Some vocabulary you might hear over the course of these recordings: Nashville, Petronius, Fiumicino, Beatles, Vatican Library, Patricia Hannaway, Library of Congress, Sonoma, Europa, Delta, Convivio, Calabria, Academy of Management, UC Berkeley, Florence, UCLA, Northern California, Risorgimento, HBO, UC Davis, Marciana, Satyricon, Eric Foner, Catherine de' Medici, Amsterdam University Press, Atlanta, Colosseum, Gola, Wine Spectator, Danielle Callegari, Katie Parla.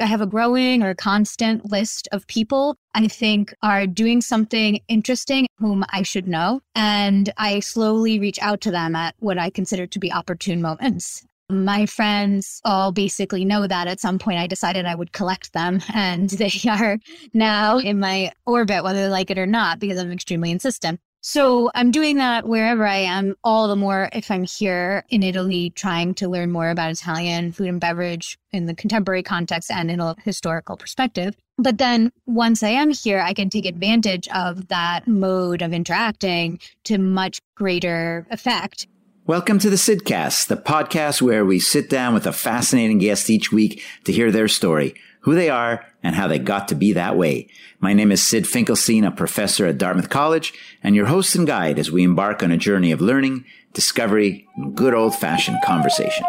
I have a growing or constant list of people I think are doing something interesting whom I should know. And I slowly reach out to them at what I consider to be opportune moments. My friends all basically know that at some point I decided I would collect them, and they are now in my orbit, whether they like it or not, because I'm extremely insistent. So I'm doing that wherever I am, all the more if I'm here in Italy trying to learn more about Italian food and beverage in the contemporary context and in a historical perspective. But then once I am here, I can take advantage of that mode of interacting to much greater effect. Welcome to the Sidcast, the podcast where we sit down with a fascinating guest each week to hear their story, who they are, and how they got to be that way. My name is Sid Finkelstein, a professor at Dartmouth College, and your host and guide as we embark on a journey of learning, discovery, and good old-fashioned conversation.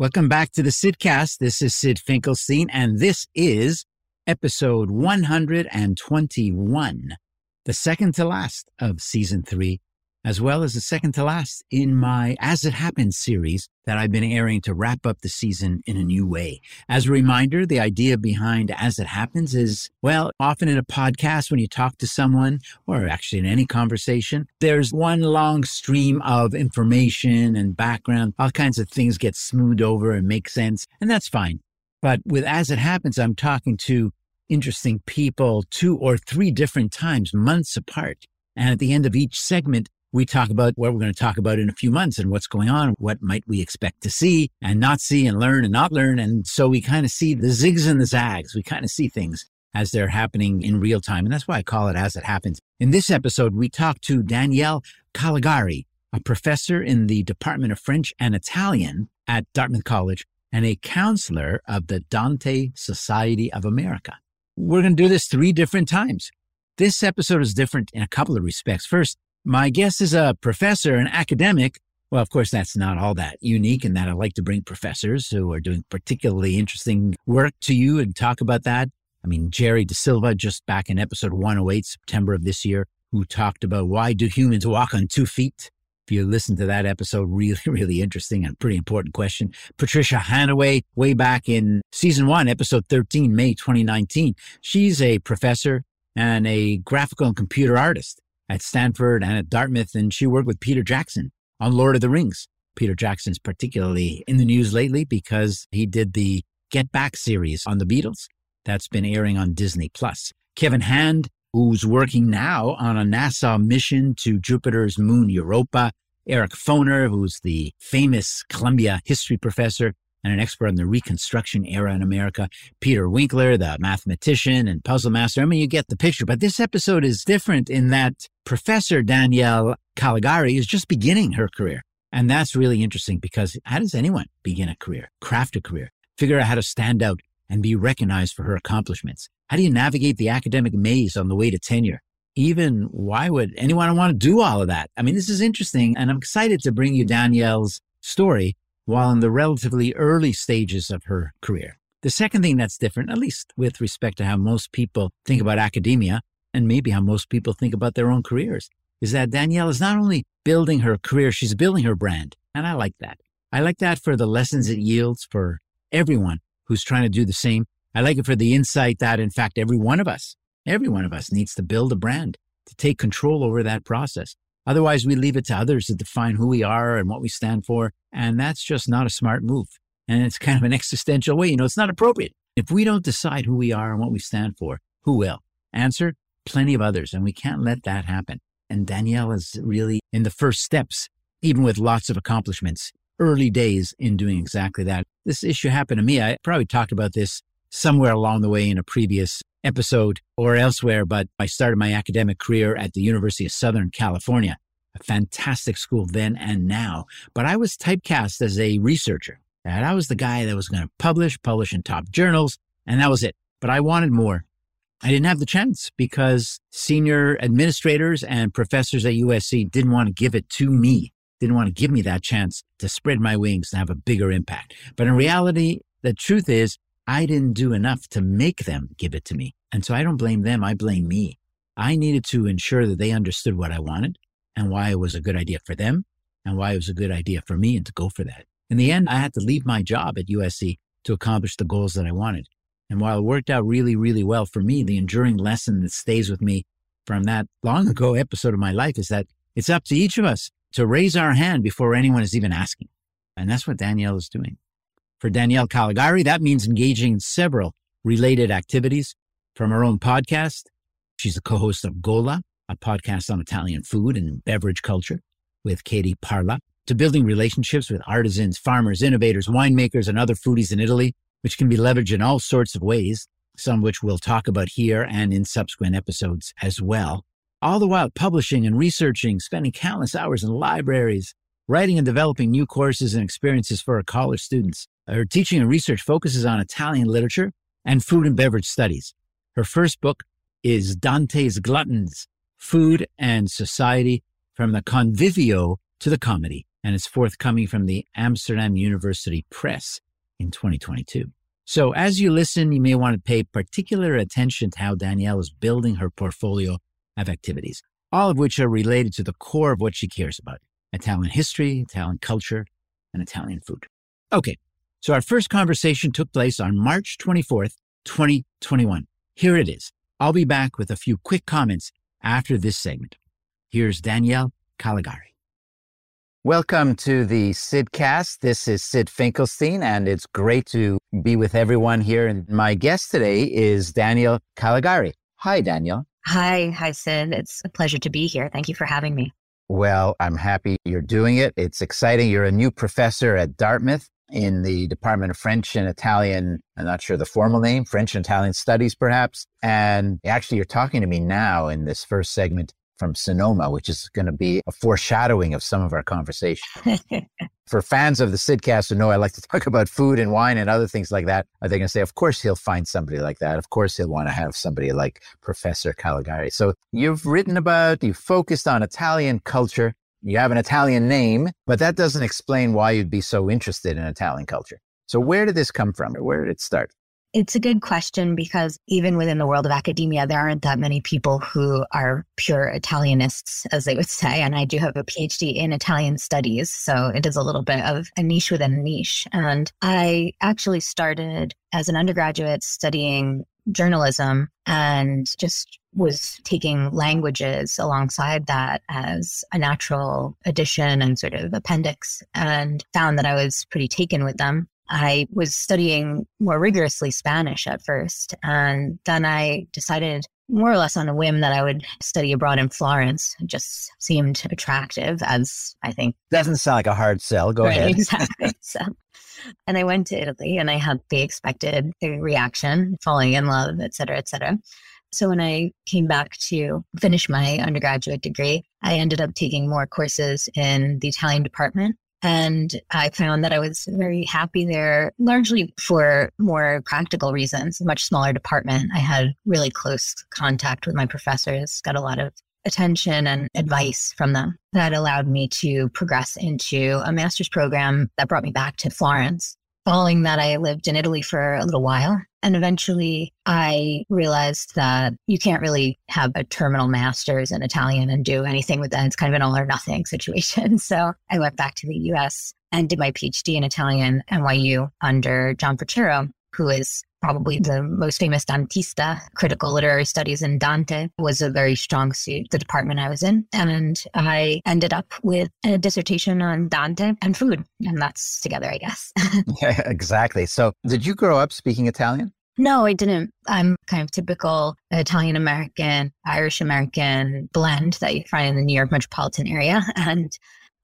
Welcome back to the Sidcast. This is Sid Finkelstein, and this is episode 121, the second to last of season 3, as well as the second to last in my As It Happens series that I've been airing to wrap up the season in a new way. As a reminder, the idea behind As It Happens is, well, often in a podcast when you talk to someone, or actually in any conversation, there's one long stream of information and background. All kinds of things get smoothed over and make sense, and that's fine. But with As It Happens, I'm talking to interesting people 2 or 3 different times, months apart. And at the end of each segment, we talk about what we're going to talk about in a few months and what's going on, what might we expect to see and not see and learn and not learn. And so we kind of see the zigs and the zags. We kind of see things as they're happening in real time. And that's why I call it As It Happens. In this episode, we talk to Danielle Callegari, a professor in the Department of French and Italian at Dartmouth College and a counselor of the Dante Society of America. We're going to do this 3 different times. This episode is different in a couple of respects. First, my guest is a professor, an academic. Well, of course, that's not all that unique in that I like to bring professors who are doing particularly interesting work to you and talk about that. I mean, Jerry DeSilva, just back in episode 108, September of this year, who talked about why do humans walk on 2 feet? If you listen to that episode, really, really interesting and pretty important question. Patricia Hannaway, way back in season 1, episode 13, May 2019. She's a professor and a graphical and computer artist at Stanford and at Dartmouth, and she worked with Peter Jackson on Lord of the Rings. Peter Jackson's particularly in the news lately because he did the Get Back series on the Beatles that's been airing on Disney+. Kevin Hand, who's working now on a NASA mission to Jupiter's moon Europa. Eric Foner, who's the famous Columbia history professor and an expert on the Reconstruction era in America. Peter Winkler, the mathematician and puzzle master. I mean, you get the picture. But this episode is different in that Professor Danielle Callegari is just beginning her career. And that's really interesting because how does anyone begin a career, craft a career, figure out how to stand out and be recognized for her accomplishments? How do you navigate the academic maze on the way to tenure? Even why would anyone want to do all of that? I mean, this is interesting, and I'm excited to bring you Danielle's story while in the relatively early stages of her career. The second thing that's different, at least with respect to how most people think about academia and maybe how most people think about their own careers, is that Danielle is not only building her career, she's building her brand. And I like that. I like that for the lessons it yields for everyone who's trying to do the same. I like it for the insight that, in fact, every one of us needs to build a brand, to take control over that process. Otherwise, we leave it to others to define who we are and what we stand for. And that's just not a smart move. And it's kind of an existential way. You know, it's not appropriate. If we don't decide who we are and what we stand for, who will? Answer, plenty of others. And we can't let that happen. And Danielle is really in the first steps, even with lots of accomplishments, early days in doing exactly that. This issue happened to me. I probably talked about this somewhere along the way in a previous episode or elsewhere, but I started my academic career at the University of Southern California, a fantastic school then and now. But I was typecast as a researcher, and I was the guy that was going to publish in top journals, and that was it. But I wanted more. I didn't have the chance because senior administrators and professors at USC didn't want to give it to me, didn't want to give me that chance to spread my wings and have a bigger impact. But in reality, the truth is, I didn't do enough to make them give it to me. And so I don't blame them, I blame me. I needed to ensure that they understood what I wanted and why it was a good idea for them and why it was a good idea for me and to go for that. In the end, I had to leave my job at USC to accomplish the goals that I wanted. And while it worked out really, really well for me, the enduring lesson that stays with me from that long ago episode of my life is that it's up to each of us to raise our hand before anyone is even asking. And that's what Danielle is doing. For Danielle Callegari, that means engaging in several related activities. From her own podcast, she's the co-host of Gola, a podcast on Italian food and beverage culture with Katie Parla, to building relationships with artisans, farmers, innovators, winemakers, and other foodies in Italy, which can be leveraged in all sorts of ways, some of which we'll talk about here and in subsequent episodes as well. All the while publishing and researching, spending countless hours in libraries, writing and developing new courses and experiences for her college students. Her teaching and research focuses on Italian literature and food and beverage studies. Her first book is Dante's Gluttons, Food and Society, From the Convivio to the Comedy, and it's forthcoming from the Amsterdam University Press in 2022. So as you listen, you may want to pay particular attention to how Danielle is building her portfolio of activities, all of which are related to the core of what she cares about: Italian history, Italian culture, and Italian food. Okay, so our first conversation took place on March 24th, 2021. Here it is. I'll be back with a few quick comments after this segment. Here's Danielle Callegari. Welcome to the Sidcast. This is Sid Finkelstein, and it's great to be with everyone here. And my guest today is Danielle Callegari. Hi, Danielle. Hi, Sid. It's a pleasure to be here. Thank you for having me. Well, I'm happy you're doing it. It's exciting. You're a new professor at Dartmouth in the Department of French and Italian, I'm not sure the formal name, French and Italian Studies, perhaps. And actually, you're talking to me now in this first segment from Sonoma, which is going to be a foreshadowing of some of our conversation. For fans of the Sidcast who know I like to talk about food and wine and other things like that, are they going to say, of course, he'll find somebody like that. Of course, he'll want to have somebody like Professor Callegari. So you've written about, you focused on Italian culture. You have an Italian name, but that doesn't explain why you'd be so interested in Italian culture. So where did this come from? Where did it start? It's a good question, because even within the world of academia, there aren't that many people who are pure Italianists, as they would say. And I do have a PhD in Italian studies, so it is a little bit of a niche within a niche. And I actually started as an undergraduate studying journalism and just was taking languages alongside that as a natural addition and sort of appendix, and found that I was pretty taken with them. I was studying more rigorously Spanish at first, and then I decided more or less on a whim that I would study abroad in Florence. It just seemed attractive, as I think. Doesn't sound like a hard sell. Go ahead. Exactly. So, and I went to Italy, and I had the expected reaction, falling in love, et cetera, et cetera. So when I came back to finish my undergraduate degree, I ended up taking more courses in the Italian department. And I found that I was very happy there, largely for more practical reasons. A much smaller department. I had really close contact with my professors, got a lot of attention and advice from them. That allowed me to progress into a master's program that brought me back to Florence. Following that, I lived in Italy for a little while. And eventually I realized that you can't really have a terminal master's in Italian and do anything with that. It's kind of an all or nothing situation. So I went back to the US and did my PhD in Italian at NYU under John Petrillo, who is probably the most famous Dantista. Critical literary studies in Dante was a very strong suit, the department I was in. And I ended up with a dissertation on Dante and food. And that's together, I guess. Yeah, exactly. So did you grow up speaking Italian? No, I didn't. I'm kind of typical Italian-American, Irish-American blend that you find in the New York metropolitan area. And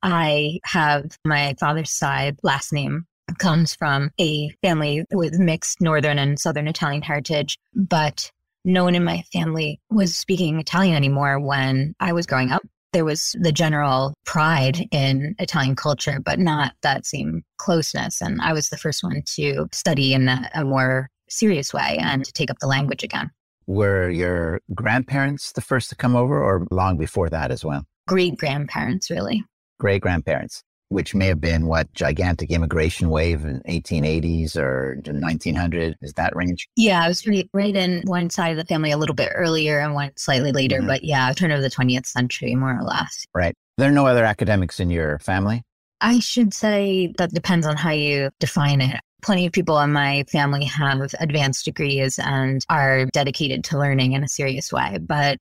I have my father's side last name comes from a family with mixed Northern and Southern Italian heritage, but no one in my family was speaking Italian anymore when I was growing up. There was the general pride in Italian culture, but not that same closeness. And I was the first one to study in a more serious way and to take up the language again. Were your grandparents the first to come over, or long before that as well? Great grandparents, really. Great grandparents. which may have been what gigantic immigration wave in 1880s or 1900, is that range? Yeah, I was right in one side of the family a little bit earlier and one slightly later, but yeah, turn of the 20th century, more or less. Right. There are no other academics in your family? I should say that depends on how you define it. Plenty of people in my family have advanced degrees and are dedicated to learning in a serious way, but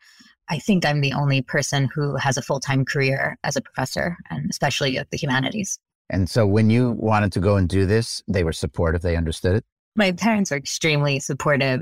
I think I'm the only person who has a full-time career as a professor, and especially at the humanities. And so when you wanted to go and do this, they were supportive, they understood it? My parents were extremely supportive.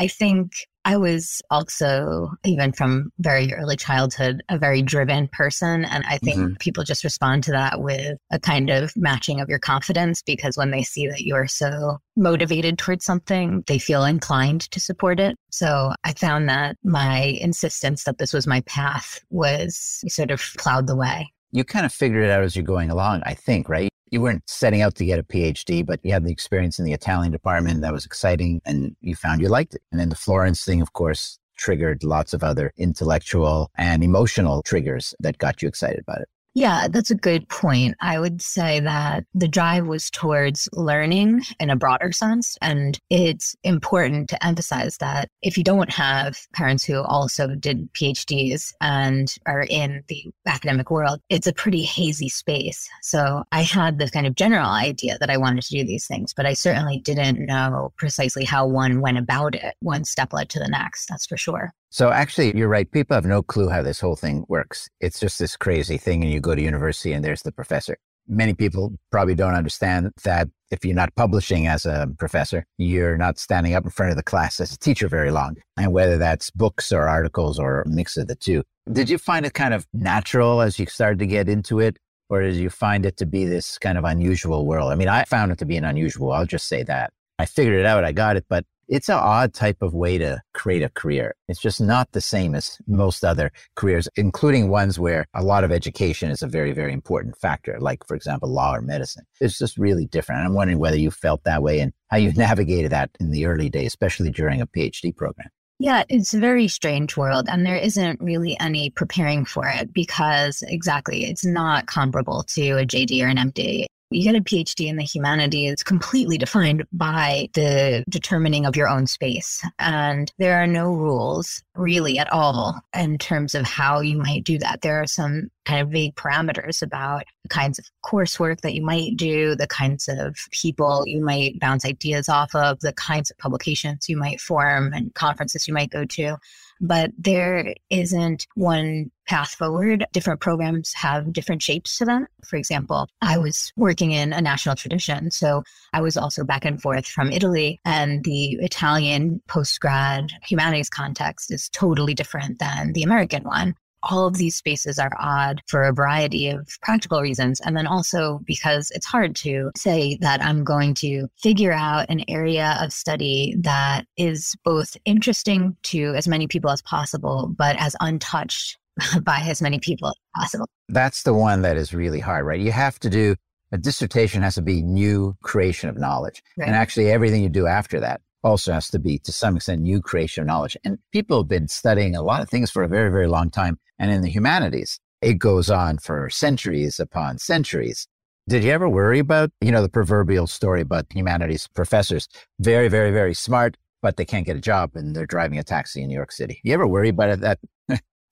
I think I was also, even from very early childhood, a very driven person. And I think people just respond to that with a kind of matching of your confidence, because when they see that you are so motivated towards something, they feel inclined to support it. So I found that my insistence that this was my path was sort of plowed the way. You kind of figured it out as you're going along, I think, right? You weren't setting out to get a PhD, but you had the experience in the Italian department that was exciting and you found you liked it. And then the Florence thing, of course, triggered lots of other intellectual and emotional triggers that got you excited about it. Yeah, that's a good point. I would say that the drive was towards learning in a broader sense. And it's important to emphasize that if you don't have parents who also did PhDs and are in the academic world, it's a pretty hazy space. So I had this kind of general idea that I wanted to do these things, but I certainly didn't know precisely how one went about it. One step led to the next, that's for sure. So actually, you're right. People have no clue how this whole thing works. It's just this crazy thing. And you go to university and there's the professor. Many people probably don't understand that if you're not publishing as a professor, you're not standing up in front of the class as a teacher very long. And whether that's books or articles or a mix of the two. Did you find it kind of natural as you started to get into it? Or did you find it to be this kind of unusual world? I mean, I found it to be an unusual. I'll just say that. I figured it out. I got it. But it's an odd type of way to create a career. It's just not the same as most other careers, including ones where a lot of education is a very, very important factor, like, for example, law or medicine. It's just really different. And I'm wondering whether you felt that way and how you navigated that in the early days, especially during a PhD program. Yeah, it's a very strange world, and there isn't really any preparing for it because, exactly, it's not comparable to a JD or an MD. You get a PhD in the humanities, it's completely defined by the determining of your own space. And there are no rules really at all in terms of how you might do that. There are some kind of vague parameters about the kinds of coursework that you might do, the kinds of people you might bounce ideas off of, the kinds of publications you might form and conferences you might go to. But there isn't one path forward. Different programs have different shapes to them. For example, I was working in a national tradition, so I was also back and forth from Italy, and the Italian post-grad humanities context is totally different than the American one. All of these spaces are odd for a variety of practical reasons. And then also because it's hard to say that I'm going to figure out an area of study that is both interesting to as many people as possible, but as untouched by as many people as possible. That's the one that is really hard, right? You have to do a dissertation has to be new creation of knowledge. Right. And actually everything you do after that also has to be, to some extent, new creation of knowledge. And people have been studying a lot of things for a very, very long time. And in the humanities, it goes on for centuries upon centuries. Did you ever worry about, you know, the proverbial story about humanities professors, very, very, very smart, but they can't get a job and they're driving a taxi in New York City? You ever worry about that?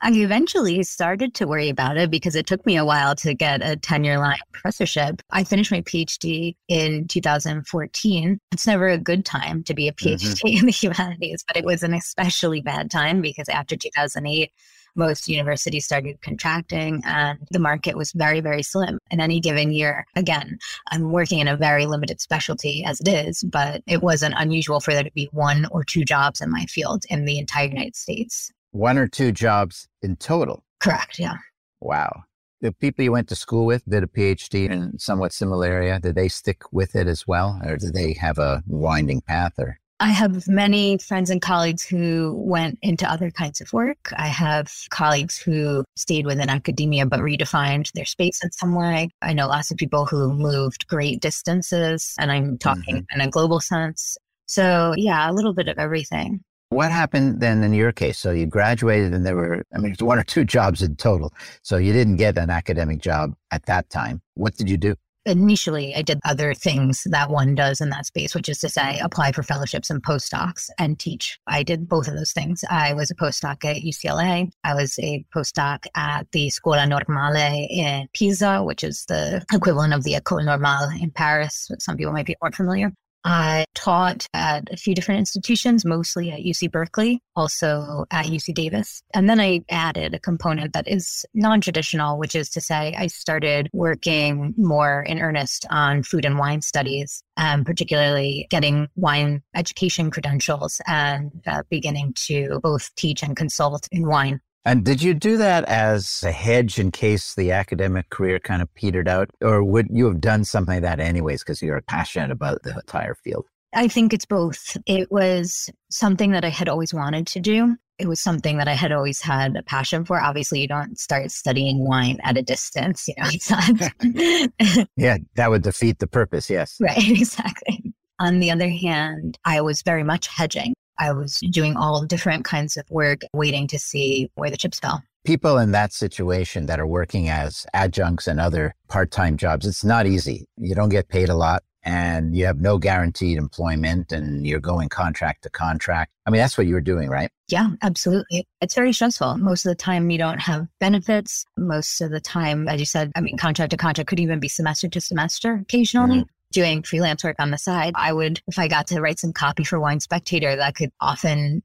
I eventually started to worry about it because it took me a while to get a tenure-line professorship. I finished my PhD in 2014. It's never a good time to be a PhD in the humanities, but it was an especially bad time because after 2008, most universities started contracting and the market was very, very slim in any given year. Again, I'm working in a very limited specialty as it is, but it wasn't unusual for there to be one or two jobs in my field in the entire United States. One or two jobs in total? Correct, yeah. Wow. The people you went to school with did a PhD in somewhat similar area. Did they stick with it as well? Or did they have a winding path? Or I have many friends and colleagues who went into other kinds of work. I have colleagues who stayed within academia but redefined their space in some way. I know lots of people who moved great distances, and I'm talking in a global sense. So yeah, a little bit of everything. What happened then in your case? So you graduated and there were, I mean, it's one or two jobs in total. So you didn't get an academic job at that time. What did you do? Initially, I did other things that one does in that space, which is to say, apply for fellowships and postdocs and teach. I did both of those things. I was a postdoc at UCLA. I was a postdoc at the Scuola Normale in Pisa, which is the equivalent of the École Normale in Paris. Some people might be more familiar. I taught at a few different institutions, mostly at UC Berkeley, also at UC Davis. And then I added a component that is non-traditional, which is to say I started working more in earnest on food and wine studies, particularly getting wine education credentials and beginning to both teach and consult in wine. And did you do that as a hedge in case the academic career kind of petered out? Or would you have done something like that anyways because you're passionate about the entire field? I think it's both. It was something that I had always wanted to do. It was something that I had always had a passion for. Obviously, you don't start studying wine at a distance. You know, it's not. Yeah, that would defeat the purpose. Yes. Right, exactly. On the other hand, I was very much hedging. I was doing all different kinds of work, waiting to see where the chips fell. People in that situation that are working as adjuncts and other part-time jobs, it's not easy. You don't get paid a lot and you have no guaranteed employment and you're going contract to contract. I mean, that's what you were doing, right? Yeah, absolutely. It's very stressful. Most of the time you don't have benefits. Most of the time, as you said, I mean, contract to contract could even be semester to semester occasionally. Mm-hmm. Doing freelance work on the side, I would, if I got to write some copy for Wine Spectator, that could often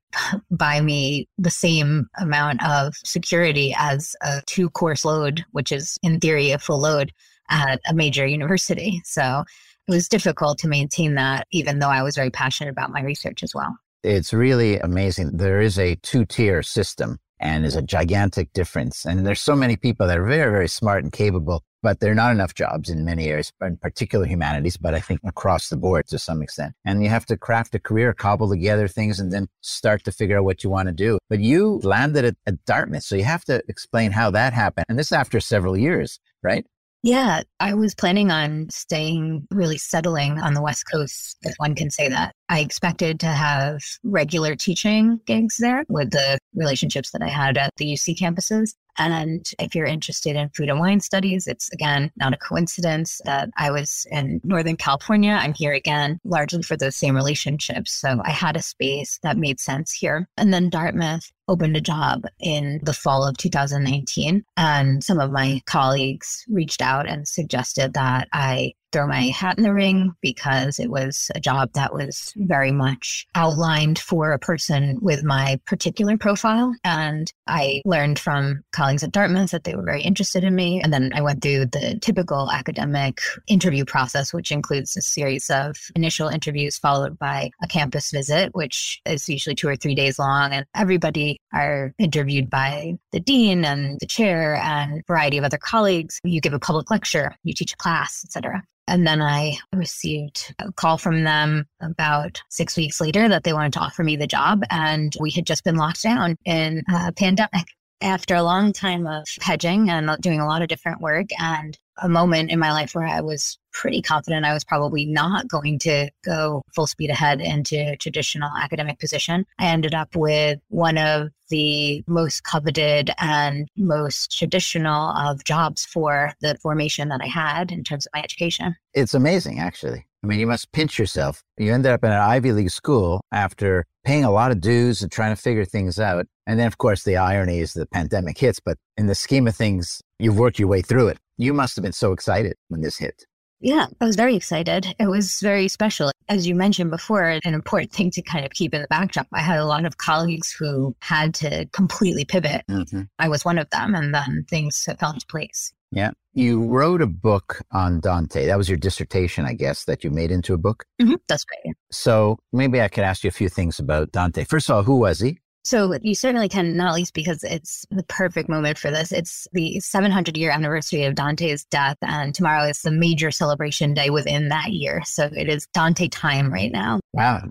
buy me the same amount of security as a 2-course load, which is in theory a full load at a major university. So it was difficult to maintain that, even though I was very passionate about my research as well. It's really amazing. There is a 2-tier system and there's a gigantic difference. And there's so many people that are very, very smart and capable, but there are not enough jobs in many areas, in particular humanities, but I think across the board to some extent. And you have to craft a career, cobble together things, and then start to figure out what you want to do. But you landed at Dartmouth, so you have to explain how that happened. And this after several years, right? Yeah, I was planning on staying, really settling on the West Coast, if one can say that. I expected to have regular teaching gigs there with the relationships that I had at the UC campuses. And if you're interested in food and wine studies, it's, again, not a coincidence that I was in Northern California. I'm here again, largely for those same relationships. So I had a space that made sense here. And then Dartmouth opened a job in the fall of 2019. And some of my colleagues reached out and suggested that I throw my hat in the ring because it was a job that was very much outlined for a person with my particular profile. And I learned from colleagues at Dartmouth that they were very interested in me. And then I went through the typical academic interview process, which includes a series of initial interviews followed by a campus visit, which is usually 2 or 3 days long. And everybody are interviewed by the dean and the chair and a variety of other colleagues. You give a public lecture, you teach a class, et cetera. And then I received a call from them about 6 weeks later that they wanted to offer me the job. And we had just been locked down in a pandemic. After a long time of hedging and doing a lot of different work and a moment in my life where I was pretty confident I was probably not going to go full speed ahead into a traditional academic position, I ended up with one of the most coveted and most traditional of jobs for the formation that I had in terms of my education. It's amazing, actually. I mean, you must pinch yourself. You ended up in an Ivy League school after paying a lot of dues and trying to figure things out. And then, of course, the irony is the pandemic hits. But in the scheme of things, you've worked your way through it. You must have been so excited when this hit. Yeah, I was very excited. It was very special. As you mentioned before, an important thing to kind of keep in the backdrop, I had a lot of colleagues who had to completely pivot. Mm-hmm. I was one of them, and then things fell into place. Yeah. You wrote a book on Dante. That was your dissertation, I guess, that you made into a book. Mm-hmm. That's right. So maybe I could ask you a few things about Dante. First of all, who was he? So you certainly can, not least because it's the perfect moment for this. It's the 700-year anniversary of Dante's death, and tomorrow is the major celebration day within that year. So it is Dante time right now. Wow.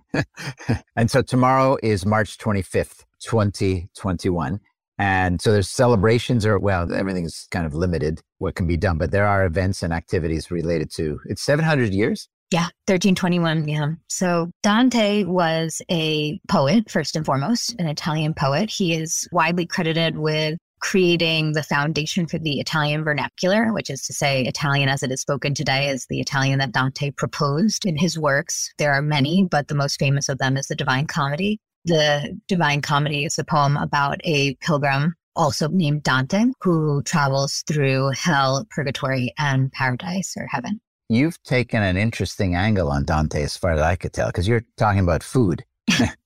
And so tomorrow is March 25th, 2021. And so there's celebrations or, well, everything's kind of limited what can be done, but there are events and activities related to, it's 700 years? Yeah, 1321. Yeah. So Dante was a poet, first and foremost, an Italian poet. He is widely credited with creating the foundation for the Italian vernacular, which is to say Italian as it is spoken today is the Italian that Dante proposed in his works. There are many, but the most famous of them is the Divine Comedy. The Divine Comedy is a poem about a pilgrim, also named Dante, who travels through hell, purgatory, and paradise or heaven. You've taken an interesting angle on Dante as far as I could tell, because you're talking about food.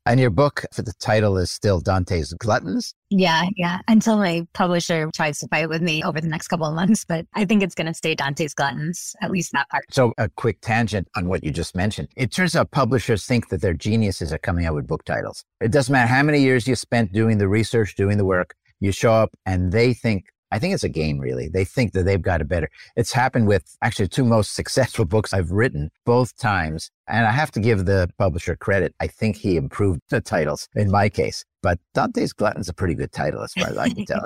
And your book, for the title, is still Dante's Gluttons? Yeah. Until my publisher tries to fight with me over the next couple of months, but I think it's going to stay Dante's Gluttons, at least that part. So a quick tangent on what you just mentioned. It turns out publishers think that their geniuses are coming out with book titles. It doesn't matter how many years you spent doing the research, doing the work, you show up and they think, I think it's a game, really. They think that they've got it better. It's happened with actually two most successful books I've written both times. And I have to give the publisher credit. I think he improved the titles in my case. But Dante's Glutton's a pretty good title as far as I can tell.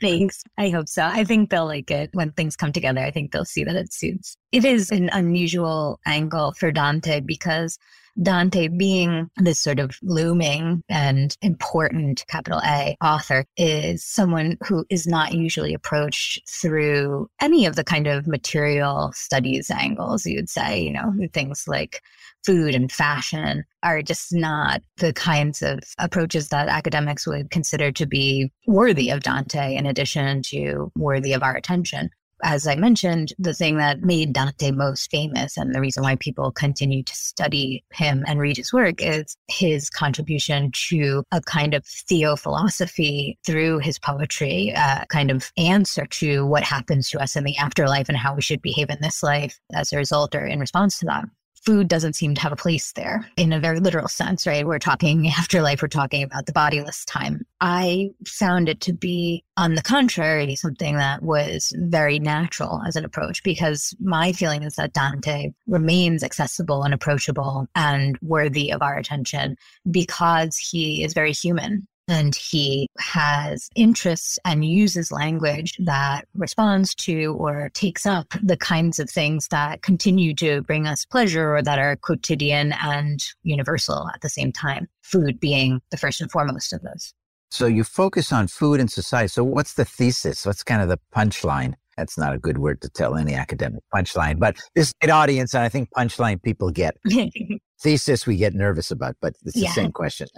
Thanks. I hope so. I think they'll like it. When things come together, I think they'll see that it suits. It is an unusual angle for Dante because Dante, being this sort of looming and important, capital A, author, is someone who is not usually approached through any of the kind of material studies angles, you'd say, you know, things like food and fashion are just not the kinds of approaches that academics would consider to be worthy of Dante, in addition to worthy of our attention. As I mentioned, the thing that made Dante most famous and the reason why people continue to study him and read his work is his contribution to a kind of theophilosophy through his poetry, a kind of answer to what happens to us in the afterlife and how we should behave in this life as a result or in response to that. Food doesn't seem to have a place there in a very literal sense, right? We're talking afterlife, we're talking about the bodiless time. I found it to be, on the contrary, something that was very natural as an approach, because my feeling is that Dante remains accessible and approachable and worthy of our attention because he is very human. And he has interests and uses language that responds to or takes up the kinds of things that continue to bring us pleasure or that are quotidian and universal at the same time, food being the first and foremost of those. So you focus on food and society. So what's the thesis? What's kind of the punchline? That's not a good word to tell any academic, punchline, but this is an audience, and I think punchline people get. Thesis we get nervous about, but it's the same question.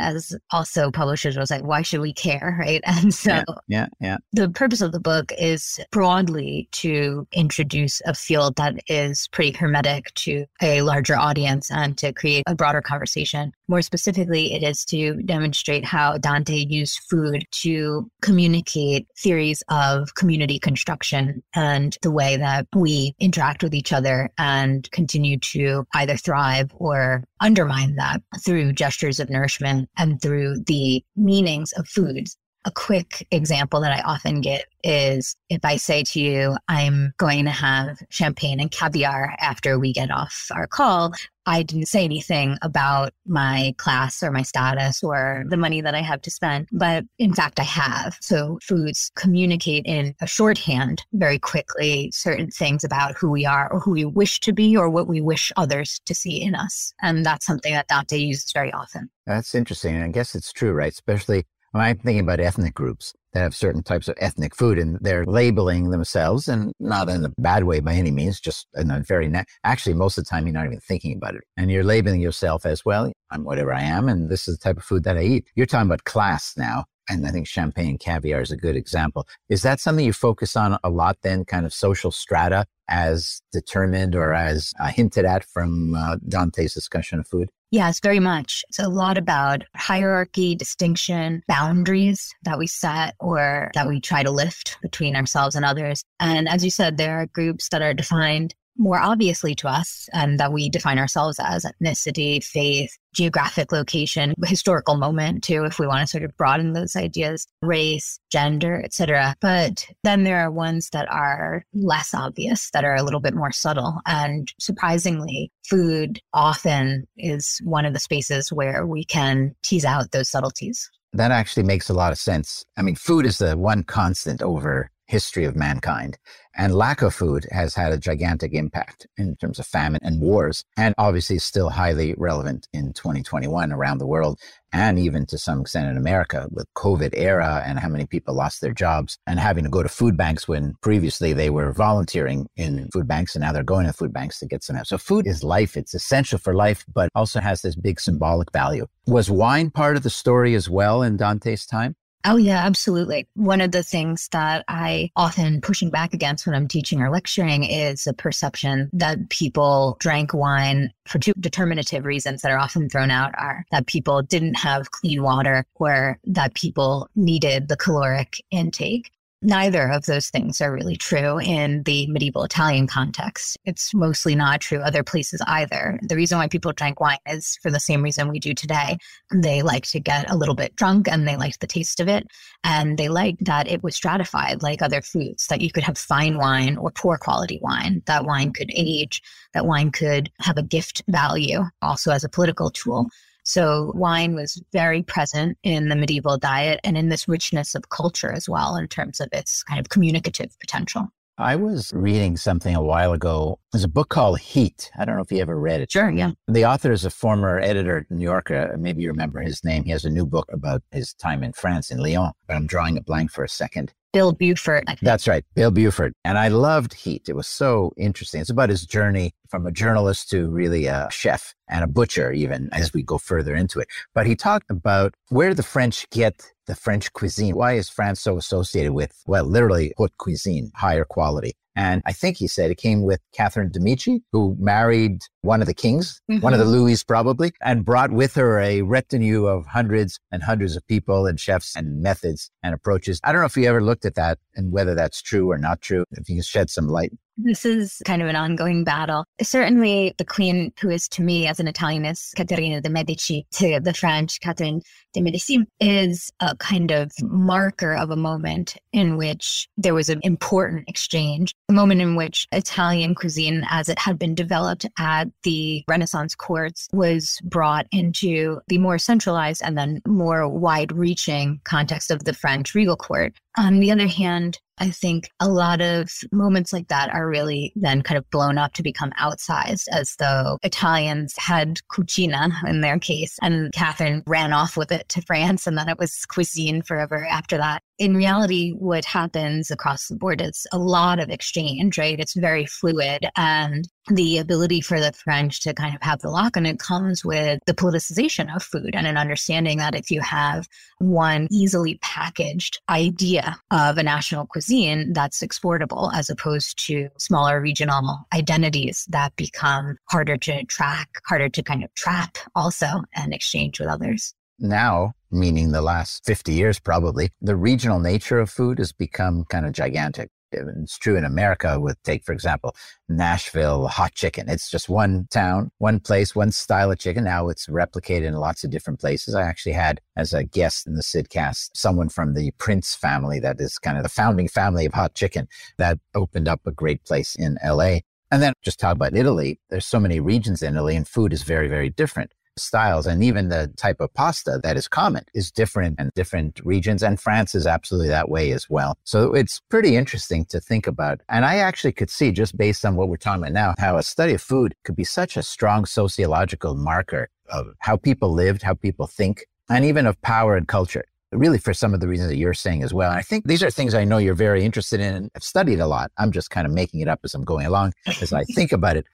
As also publishers was like, why should we care, right? And so the purpose of the book is broadly to introduce a field that is pretty hermetic to a larger audience and to create a broader conversation. More specifically, it is to demonstrate how Dante used food to communicate theories of community construction and the way that we interact with each other and continue to either thrive or undermine that through gestures of nourishment and through the meanings of foods. A quick example that I often get is if I say to you, I'm going to have champagne and caviar after we get off our call, I didn't say anything about my class or my status or the money that I have to spend, but in fact I have. So foods communicate in a shorthand very quickly certain things about who we are or who we wish to be or what we wish others to see in us. And that's something that Dante uses very often. That's interesting. And I guess it's true, right? Especially I'm thinking about ethnic groups that have certain types of ethnic food and they're labeling themselves, and not in a bad way by any means, just in a very, actually most of the time you're not even thinking about it. And you're labeling yourself as, well, I'm whatever I am and this is the type of food that I eat. You're talking about class now. And I think champagne and caviar is a good example. Is that something you focus on a lot then, kind of social strata as determined or as hinted at from Dante's discussion of food? Yes, very much. It's a lot about hierarchy, distinction, boundaries that we set or that we try to lift between ourselves and others. And as you said, there are groups that are defined more obviously to us and that we define ourselves as ethnicity, faith, geographic location, historical moment too, if we want to sort of broaden those ideas, race, gender, etc. But then there are ones that are less obvious, that are a little bit more subtle. And surprisingly, food often is one of the spaces where we can tease out those subtleties. That actually makes a lot of sense. I mean, food is the one constant over history of mankind. And lack of food has had a gigantic impact in terms of famine and wars, and obviously is still highly relevant in 2021 around the world, and even to some extent in America with COVID era and how many people lost their jobs and having to go to food banks when previously they were volunteering in food banks, and now they're going to food banks to get some help. So food is life. It's essential for life, but also has this big symbolic value. Was wine part of the story as well in Dante's time? Oh, yeah, absolutely. One of the things that I often pushing back against when I'm teaching or lecturing is the perception that people drank wine for two determinative reasons that are often thrown out are that people didn't have clean water or that people needed the caloric intake. Neither of those things are really true in the medieval Italian context. It's mostly not true other places either. The reason why people drank wine is for the same reason we do today. They like to get a little bit drunk and they liked the taste of it. And they liked that it was stratified like other foods, that you could have fine wine or poor quality wine, that wine could age, that wine could have a gift value also as a political tool. So wine was very present in the medieval diet and in this richness of culture as well in terms of its kind of communicative potential. I was reading something a while ago. There's a book called Heat. I don't know if you ever read it. Sure, yeah. The author is a former editor at New Yorker. Maybe you remember his name. He has a new book about his time in France, in Lyon. But I'm drawing a blank for a second. Bill Buford, I think. That's right, Bill Buford. And I loved Heat. It was so interesting. It's about his journey from a journalist to really a chef and a butcher, even as we go further into it. But he talked about where the French get the French cuisine. Why is France so associated with, well, literally haute cuisine, higher quality? And I think he said it came with Catherine de' Medici, who married one of the kings, one of the Louis probably, and brought with her a retinue of hundreds and hundreds of people and chefs and methods and approaches. I don't know if you ever looked at that and whether that's true or not true, if you can shed some light. This is kind of an ongoing battle. Certainly the queen, who is to me as an Italianist, Catherine de' Medici, to the French, Catherine de' Medici, is a kind of marker of a moment in which there was an important exchange, a moment in which Italian cuisine, as it had been developed at the Renaissance courts, was brought into the more centralized and then more wide-reaching context of the French regal court. On the other hand, I think a lot of moments like that are really then kind of blown up to become outsized, as though Italians had cucina in their case, and Catherine ran off with it to France, and then it was cuisine forever after that. In reality, what happens across the board is a lot of exchange, right? It's very fluid, and the ability for the French to kind of have the lock on it comes with the politicization of food and an understanding that if you have one easily packaged idea of a national cuisine, that's exportable, as opposed to smaller regional identities that become harder to track, harder to kind of trap also and exchange with others. Now, meaning the last 50 years probably, the regional nature of food has become kind of gigantic. It's true in America with, take for example, Nashville hot chicken. It's just one town, one place, one style of chicken. Now it's replicated in lots of different places. I actually had as a guest in the Sidcast someone from the Prince family, that is kind of the founding family of hot chicken, that opened up a great place in LA. And then just talk about Italy. There's so many regions in Italy and food is very, very different. Styles and even the type of pasta that is common is different in different regions, and France is absolutely that way as well. So it's pretty interesting to think about. And I actually could see, just based on what we're talking about now, how a study of food could be such a strong sociological marker of how people lived, how people think, and even of power and culture, really for some of the reasons that you're saying as well. And I think these are things I know you're very interested in and have studied a lot. I'm just kind of making it up as I'm going along, as I think about it.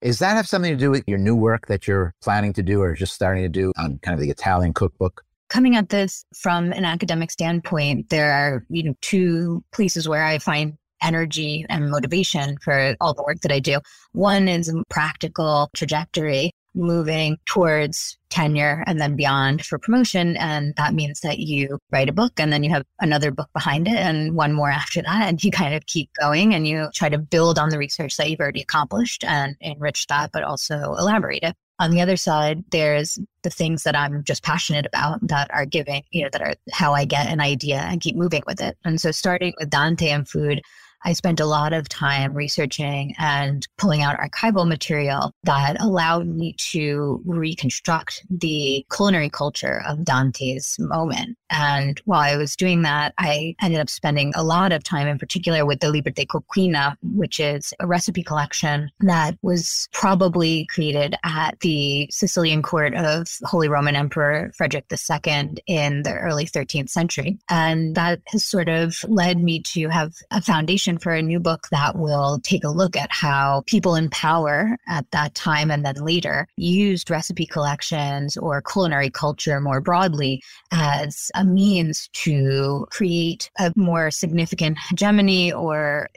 Does that have something to do with your new work that you're planning to do or just starting to do on kind of the Italian cookbook? Coming at this from an academic standpoint, there are two places where I find energy and motivation for all the work that I do. One is a practical trajectory, moving towards tenure and then beyond for promotion. And that means that you write a book and then you have another book behind it and one more after that. And you kind of keep going and you try to build on the research that you've already accomplished and enrich that, but also elaborate it. On the other side, there's the things that I'm just passionate about that are giving, that are how I get an idea and keep moving with it. And so starting with Dante and food, I spent a lot of time researching and pulling out archival material that allowed me to reconstruct the culinary culture of Dante's moment. And while I was doing that, I ended up spending a lot of time in particular with the Liber de Coquina, which is a recipe collection that was probably created at the Sicilian court of Holy Roman Emperor Frederick II in the early 13th century. And that has sort of led me to have a foundation for a new book that will take a look at how people in power at that time and then later used recipe collections or culinary culture more broadly as a means to create a more significant hegemony or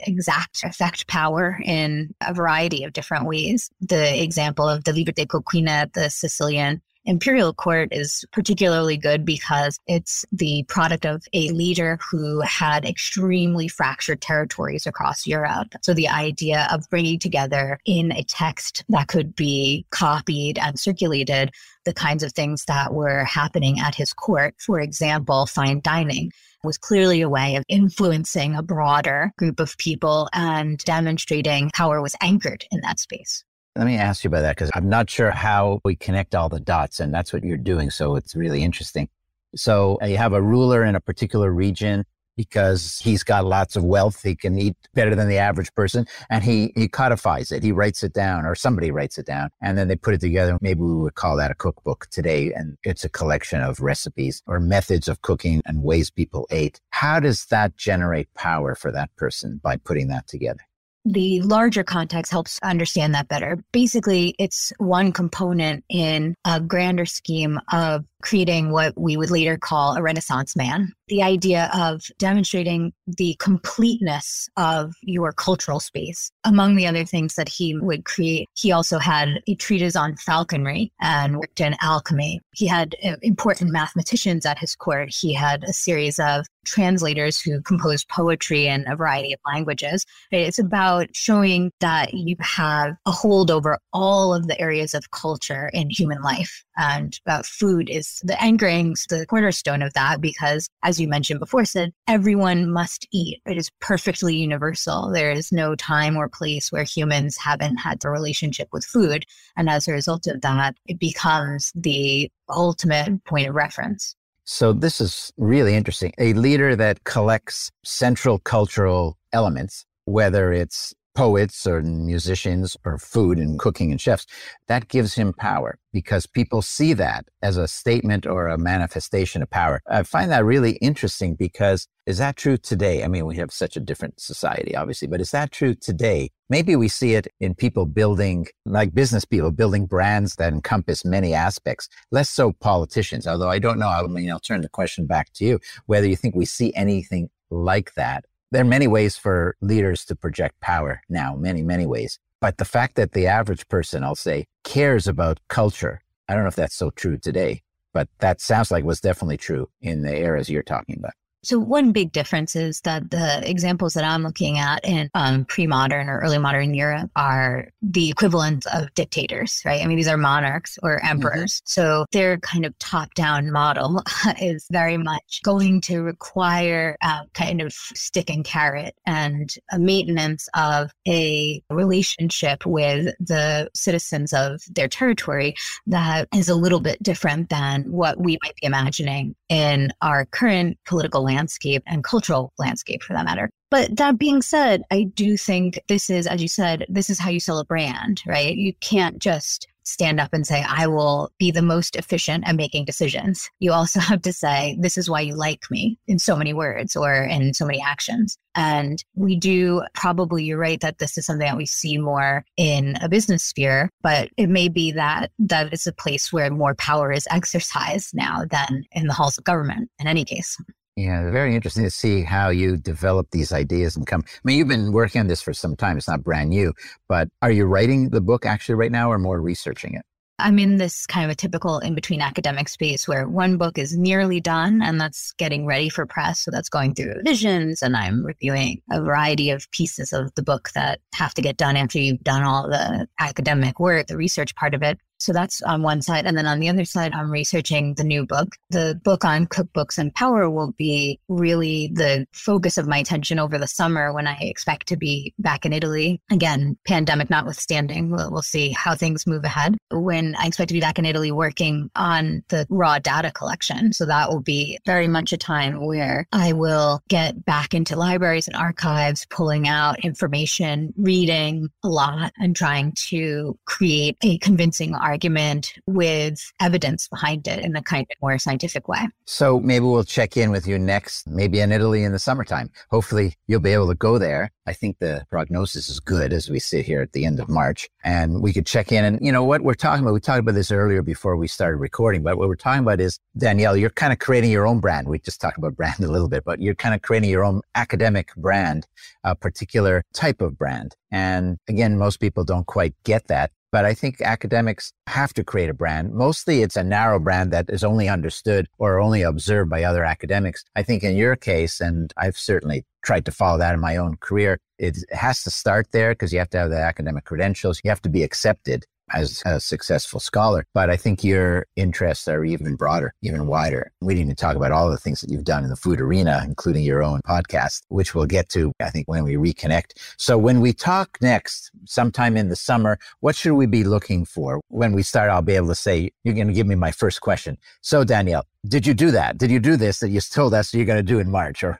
effect power in a variety of different ways. The example of the Liber de Coquina, the Sicilian imperial court, is particularly good because it's the product of a leader who had extremely fractured territories across Europe. So the idea of bringing together in a text that could be copied and circulated the kinds of things that were happening at his court, for example, fine dining, was clearly a way of influencing a broader group of people and demonstrating power was anchored in that space. Let me ask you about that, because I'm not sure how we connect all the dots, and that's what you're doing. So it's really interesting. So you have a ruler in a particular region because he's got lots of wealth. He can eat better than the average person, and he codifies it. He writes it down, or somebody writes it down, and then they put it together. Maybe we would call that a cookbook today, and it's a collection of recipes or methods of cooking and ways people ate. How does that generate power for that person by putting that together? The larger context helps understand that better. Basically, it's one component in a grander scheme of creating what we would later call a Renaissance man. The idea of demonstrating the completeness of your cultural space. Among the other things that he would create, he also had a treatise on falconry and worked in alchemy. He had important mathematicians at his court. He had a series of translators who composed poetry in a variety of languages. It's about showing that you have a hold over all of the areas of culture in human life. And food is the anchoring, the cornerstone of that, because as you mentioned before, Sid, everyone must eat. It is perfectly universal. There is no time or place where humans haven't had the relationship with food. And as a result of that, it becomes the ultimate point of reference. So this is really interesting. A leader that collects central cultural elements, whether it's poets or musicians or food and cooking and chefs, that gives him power because people see that as a statement or a manifestation of power. I find that really interesting because is that true today? I mean, we have such a different society, obviously, but is that true today? Maybe we see it in people building, like business people, building brands that encompass many aspects, less so politicians, although I don't know, I mean, I'll turn the question back to you, whether you think we see anything like that. There are many ways for leaders to project power now, many, many ways. But the fact that the average person, I'll say, cares about culture, I don't know if that's so true today, but that sounds like was definitely true in the eras you're talking about. So one big difference is that the examples that I'm looking at in pre-modern or early modern Europe are the equivalent of dictators, right? I mean, these are monarchs or emperors. Mm-hmm. So their kind of top-down model is very much going to require kind of stick and carrot and a maintenance of a relationship with the citizens of their territory that is a little bit different than what we might be imagining in our current political landscape and cultural landscape for that matter. But that being said, I do think this is, as you said, this is how you sell a brand, right? You can't just stand up and say, I will be the most efficient at making decisions. You also have to say, this is why you like me in so many words or in so many actions. And we do probably, you're right, that this is something that we see more in a business sphere, but it may be that that is a place where more power is exercised now than in the halls of government in any case. Yeah, very interesting to see how you develop these ideas and come. I mean, you've been working on this for some time. It's not brand new, but are you writing the book actually right now or more researching it? I'm in this kind of a typical in-between academic space where one book is nearly done and that's getting ready for press. So that's going through revisions and I'm reviewing a variety of pieces of the book that have to get done after you've done all the academic work, the research part of it. So that's on one side. And then on the other side, I'm researching the new book. The book on cookbooks and power will be really the focus of my attention over the summer when I expect to be back in Italy. Again, pandemic notwithstanding, we'll see how things move ahead. When I expect to be back in Italy working on the raw data collection. So that will be very much a time where I will get back into libraries and archives, pulling out information, reading a lot, and trying to create a convincing argument with evidence behind it in a kind of more scientific way. So maybe we'll check in with you next, maybe in Italy in the summertime. Hopefully you'll be able to go there. I think the prognosis is good as we sit here at the end of March, and we could check in. And you know what we're talking about? We talked about this earlier before we started recording, but what we're talking about is, Danielle, you're kind of creating your own brand. We just talked about brand a little bit, but you're kind of creating your own academic brand, a particular type of brand. And again, most people don't quite get that. But I think academics have to create a brand. Mostly it's a narrow brand that is only understood or only observed by other academics. I think in your case, and I've certainly tried to follow that in my own career, it has to start there because you have to have the academic credentials. You have to be accepted as a successful scholar. But I think your interests are even broader, even wider. We didn't even talk about all the things that you've done in the food arena, including your own podcast, which we'll get to, I think, when we reconnect. So when we talk next, sometime in the summer, what should we be looking for? When we start, I'll be able to say, you're going to give me my first question. So Danielle, did you do that? Did you do this that you told us you're going to do in March? Or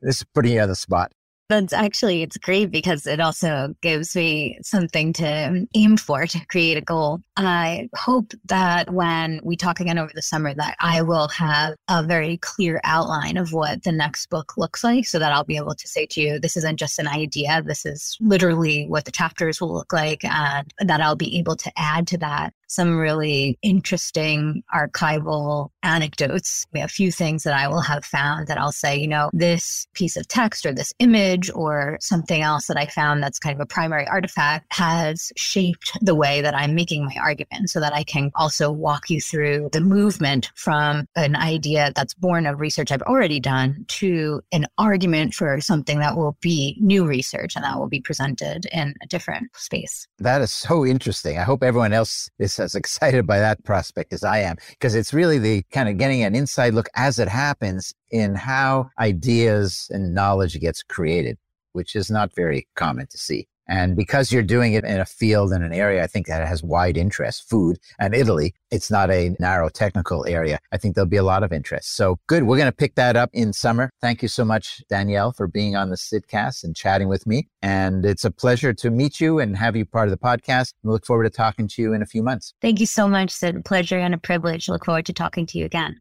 this is putting you on the spot. That's actually, it's great because it also gives me something to aim for, to create a goal. I hope that when we talk again over the summer that I will have a very clear outline of what the next book looks like so that I'll be able to say to you, this isn't just an idea. This is literally what the chapters will look like, and that I'll be able to add to that some really interesting archival anecdotes. A few things that I will have found that I'll say, you know, this piece of text or this image or something else that I found that's kind of a primary artifact has shaped the way that I'm making my argument, so that I can also walk you through the movement from an idea that's born of research I've already done to an argument for something that will be new research and that will be presented in a different space. That is so interesting. I hope everyone else is as excited by that prospect as I am, because it's really the kind of getting an inside look as it happens in how ideas and knowledge gets created, which is not very common to see. And because you're doing it in a field and an area, I think that has wide interest, food and Italy, it's not a narrow technical area. I think there'll be a lot of interest. So good. We're going to pick that up in summer. Thank you so much, Danielle, for being on the Sidcast and chatting with me. And it's a pleasure to meet you and have you part of the podcast. We look forward to talking to you in a few months. Thank you so much. It's a pleasure and a privilege. I look forward to talking to you again.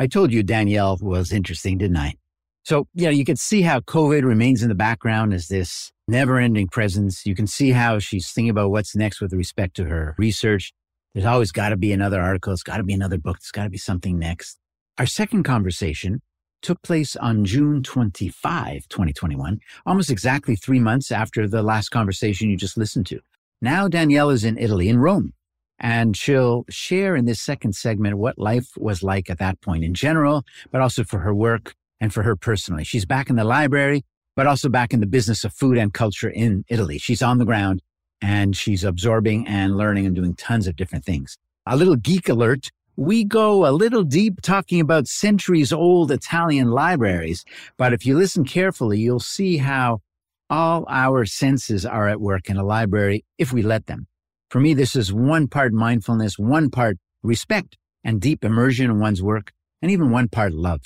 I told you Danielle was interesting, didn't I? So, you know, you can see how COVID remains in the background as this never-ending presence. You can see how she's thinking about what's next with respect to her research. There's always got to be another article. There's got to be another book. There's got to be something next. Our second conversation took place on June 25, 2021, almost exactly 3 months after the last conversation you just listened to. Now Danielle is in Italy, in Rome, and she'll share in this second segment what life was like at that point in general, but also for her work, and for her personally. She's back in the library, but also back in the business of food and culture in Italy. She's on the ground and she's absorbing and learning and doing tons of different things. A little geek alert. We go a little deep talking about centuries-old Italian libraries, but if you listen carefully, you'll see how all our senses are at work in a library if we let them. For me, this is one part mindfulness, one part respect and deep immersion in one's work, and even one part love.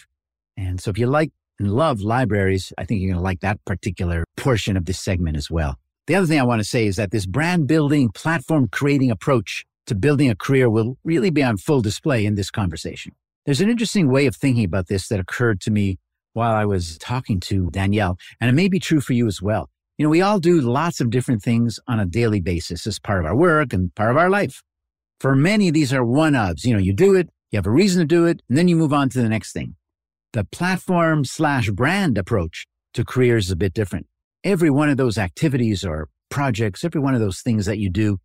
And so if you like and love libraries, I think you're going to like that particular portion of this segment as well. The other thing I want to say is that this brand building, platform creating approach to building a career will really be on full display in this conversation. There's an interesting way of thinking about this that occurred to me while I was talking to Danielle, and it may be true for you as well. You know, we all do lots of different things on a daily basis as part of our work and part of our life. For many, these are one-offs. You know, you do it, you have a reason to do it, and then you move on to the next thing. The platform/brand approach to careers is a bit different. Every one of those activities or projects, every one of those things that you do,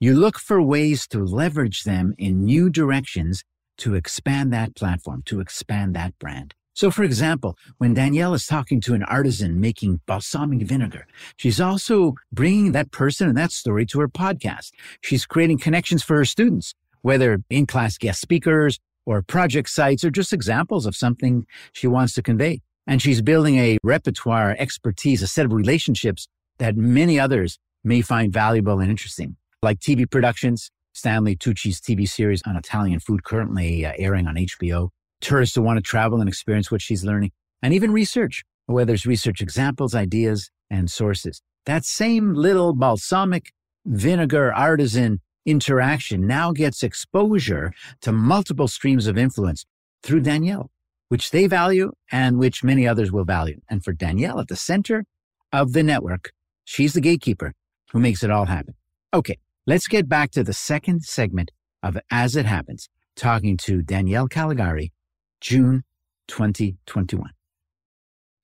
you look for ways to leverage them in new directions to expand that platform, to expand that brand. So, for example, when Danielle is talking to an artisan making balsamic vinegar, she's also bringing that person and that story to her podcast. She's creating connections for her students, whether in-class guest speakers or project sites or just examples of something she wants to convey. And she's building a repertoire, expertise, a set of relationships that many others may find valuable and interesting, like TV productions, Stanley Tucci's TV series on Italian food currently airing on HBO, tourists who want to travel and experience what she's learning, and even research, where there's research examples, ideas, and sources. That same little balsamic vinegar artisan interaction now gets exposure to multiple streams of influence through Danielle, which they value and which many others will value. And for Danielle, at the center of the network, she's the gatekeeper who makes it all happen. Okay, let's get back to the second segment of As It Happens, talking to Danielle Callegari, June 2021.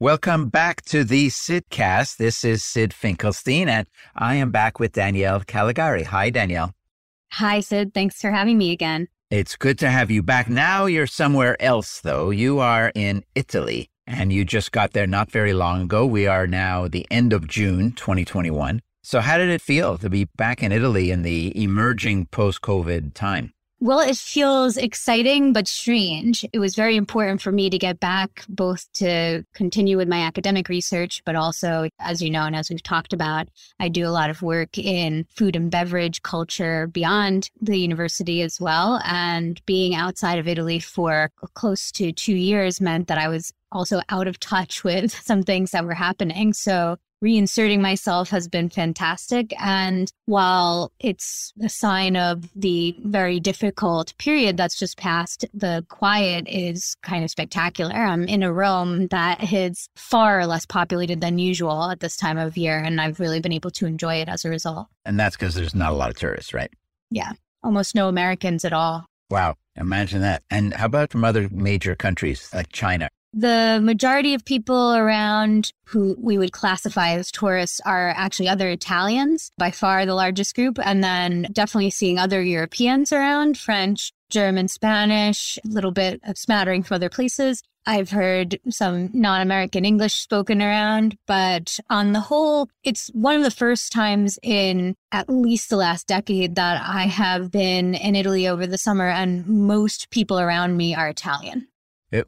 Welcome back to the Sidcast. This is Sid Finkelstein, and I am back with Danielle Callegari. Hi, Danielle. Hi, Sid. Thanks for having me again. It's good to have you back. Now you're somewhere else, though. You are in Italy, and you just got there not very long ago. We are now the end of June 2021. So how did it feel to be back in Italy in the emerging post-COVID time? Well, it feels exciting, but strange. It was very important for me to get back, both to continue with my academic research, but also, as you know, and as we've talked about, I do a lot of work in food and beverage culture beyond the university as well. And being outside of Italy for close to 2 years meant that I was also out of touch with some things that were happening. So reinserting myself has been fantastic. And while it's a sign of the very difficult period that's just passed, the quiet is kind of spectacular. I'm in a Rome that is far less populated than usual at this time of year, and I've really been able to enjoy it as a result. And that's because there's not a lot of tourists, right? Yeah, almost no Americans at all. Wow, imagine that. And how about from other major countries like China? The majority of people around who we would classify as tourists are actually other Italians, by far the largest group, and then definitely seeing other Europeans around, French, German, Spanish, a little bit of smattering from other places. I've heard some non-American English spoken around, but on the whole, it's one of the first times in at least the last decade that I have been in Italy over the summer, and most people around me are Italian.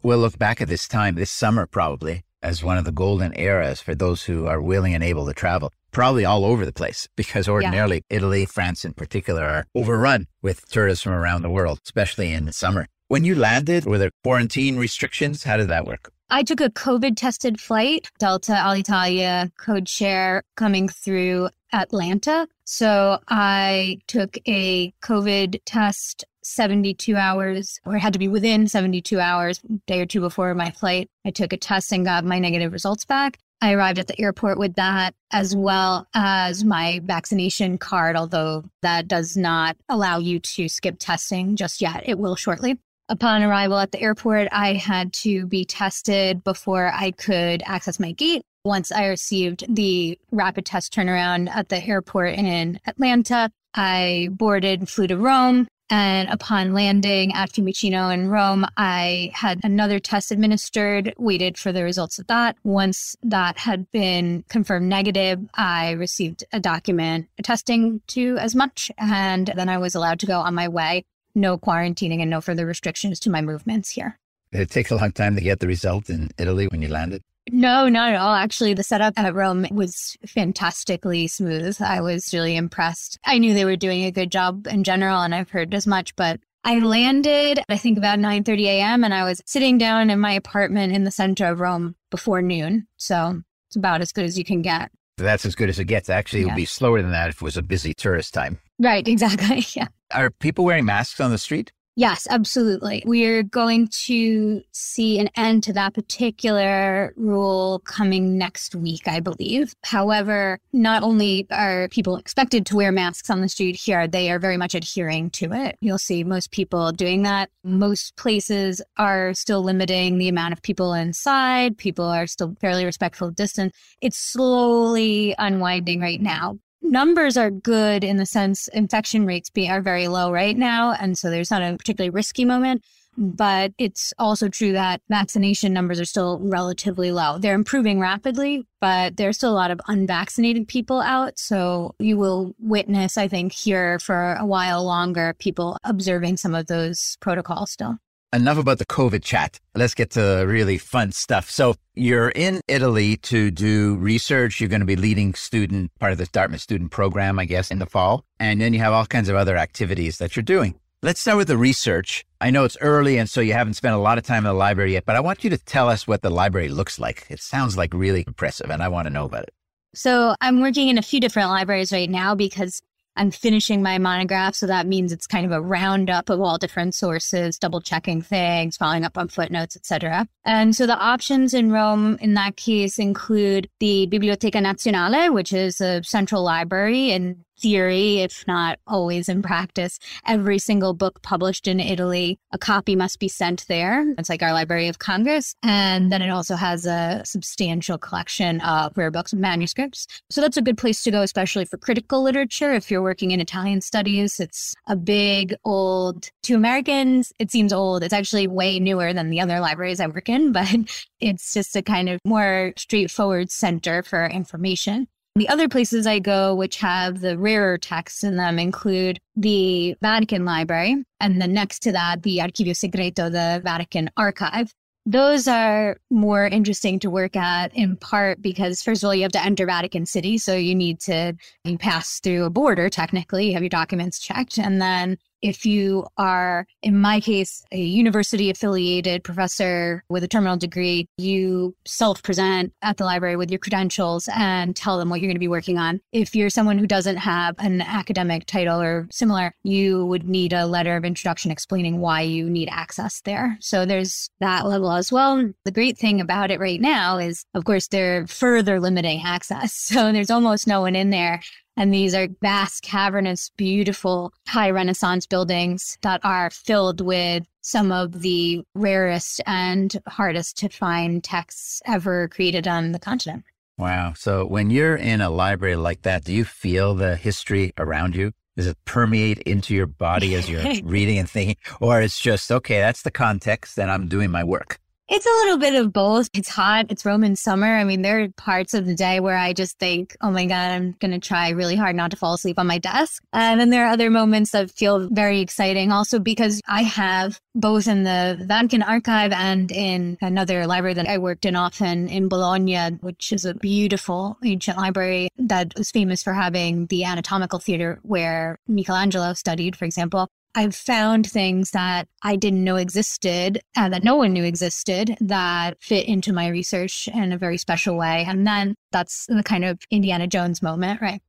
We'll look back at this time, this summer probably, as one of the golden eras for those who are willing and able to travel, probably all over the place, because ordinarily Italy, France in particular, are overrun with tourists from around the world, especially in the summer. When you landed, were there quarantine restrictions? How did that work? I took a COVID-tested flight, Delta, Alitalia, CodeShare, coming through Atlanta. So I took a COVID test 72 hours, or had to be within 72 hours, day or two before my flight. I took a test and got my negative results back. I arrived at the airport with that, as well as my vaccination card, although that does not allow you to skip testing just yet. It will shortly. Upon arrival at the airport, I had to be tested before I could access my gate. Once I received the rapid test turnaround at the airport in Atlanta, I boarded and flew to Rome. And upon landing at Fiumicino in Rome, I had another test administered, waited for the results of that. Once that had been confirmed negative, I received a document attesting to as much, and then I was allowed to go on my way. No quarantining and no further restrictions to my movements here. Did it take a long time to get the result in Italy when you landed? No, not at all. Actually, the setup at Rome was fantastically smooth. I was really impressed. I knew they were doing a good job in general, and I've heard as much, but I landed, I think, about 9:30 a.m., and I was sitting down in my apartment in the center of Rome before noon. So it's about as good as you can get. That's as good as it gets. Actually, it would be slower than that if it was a busy tourist time. Right, exactly. Yeah. Are people wearing masks on the street? Yes, absolutely. We're going to see an end to that particular rule coming next week, I believe. However, not only are people expected to wear masks on the street here, they are very much adhering to it. You'll see most people doing that. Most places are still limiting the amount of people inside. People are still fairly respectful of distance. It's slowly unwinding right now. Numbers are good in the sense infection rates are very low right now, and so there's not a particularly risky moment. But it's also true that vaccination numbers are still relatively low. They're improving rapidly, but there's still a lot of unvaccinated people out. So you will witness, I think, here for a while longer, people observing some of those protocols still. Enough about the COVID chat. Let's get to really fun stuff. So you're in Italy to do research. You're going to be leading student, part of the Dartmouth student program, I guess, in the fall. And then you have all kinds of other activities that you're doing. Let's start with the research. I know it's early, and so you haven't spent a lot of time in the library yet, but I want you to tell us what the library looks like. It sounds like really impressive, and I want to know about it. So I'm working in a few different libraries right now because I'm finishing my monograph. So that means it's kind of a roundup of all different sources, double-checking things, following up on footnotes, etc. And so the options in Rome in that case include the Biblioteca Nazionale, which is a central library in theory, if not always in practice. Every single book published in Italy, a copy must be sent there. It's like our Library of Congress. And then it also has a substantial collection of rare books and manuscripts. So that's a good place to go, especially for critical literature. If you're working in Italian studies, it's a big old, to Americans, it seems old. It's actually way newer than the other libraries I work in, but it's just a kind of more straightforward center for information. The other places I go, which have the rarer texts in them, include the Vatican Library, and then next to that, the Archivio Segreto, the Vatican Archive. Those are more interesting to work at in part because, first of all, you have to enter Vatican City, so you need to pass through a border, technically, you have your documents checked, and then if you are, in my case, a university-affiliated professor with a terminal degree, you self-present at the library with your credentials and tell them what you're going to be working on. If you're someone who doesn't have an academic title or similar, you would need a letter of introduction explaining why you need access there. So there's that level as well. The great thing about it right now is, of course, they're further limiting access. So there's almost no one in there. And these are vast, cavernous, beautiful, high Renaissance buildings that are filled with some of the rarest and hardest to find texts ever created on the continent. Wow. So when you're in a library like that, do you feel the history around you? Does it permeate into your body as you're reading and thinking? Or it's just, okay, that's the context and I'm doing my work. It's a little bit of both. It's hot. It's Roman summer. I mean, there are parts of the day where I just think, oh my God, I'm going to try really hard not to fall asleep on my desk. And then there are other moments that feel very exciting also because I have both in the Vatican Archive and in another library that I worked in often in Bologna, which is a beautiful ancient library that was famous for having the anatomical theater where Michelangelo studied, for example. I've found things that I didn't know existed and that no one knew existed that fit into my research in a very special way. And then that's the kind of Indiana Jones moment, right?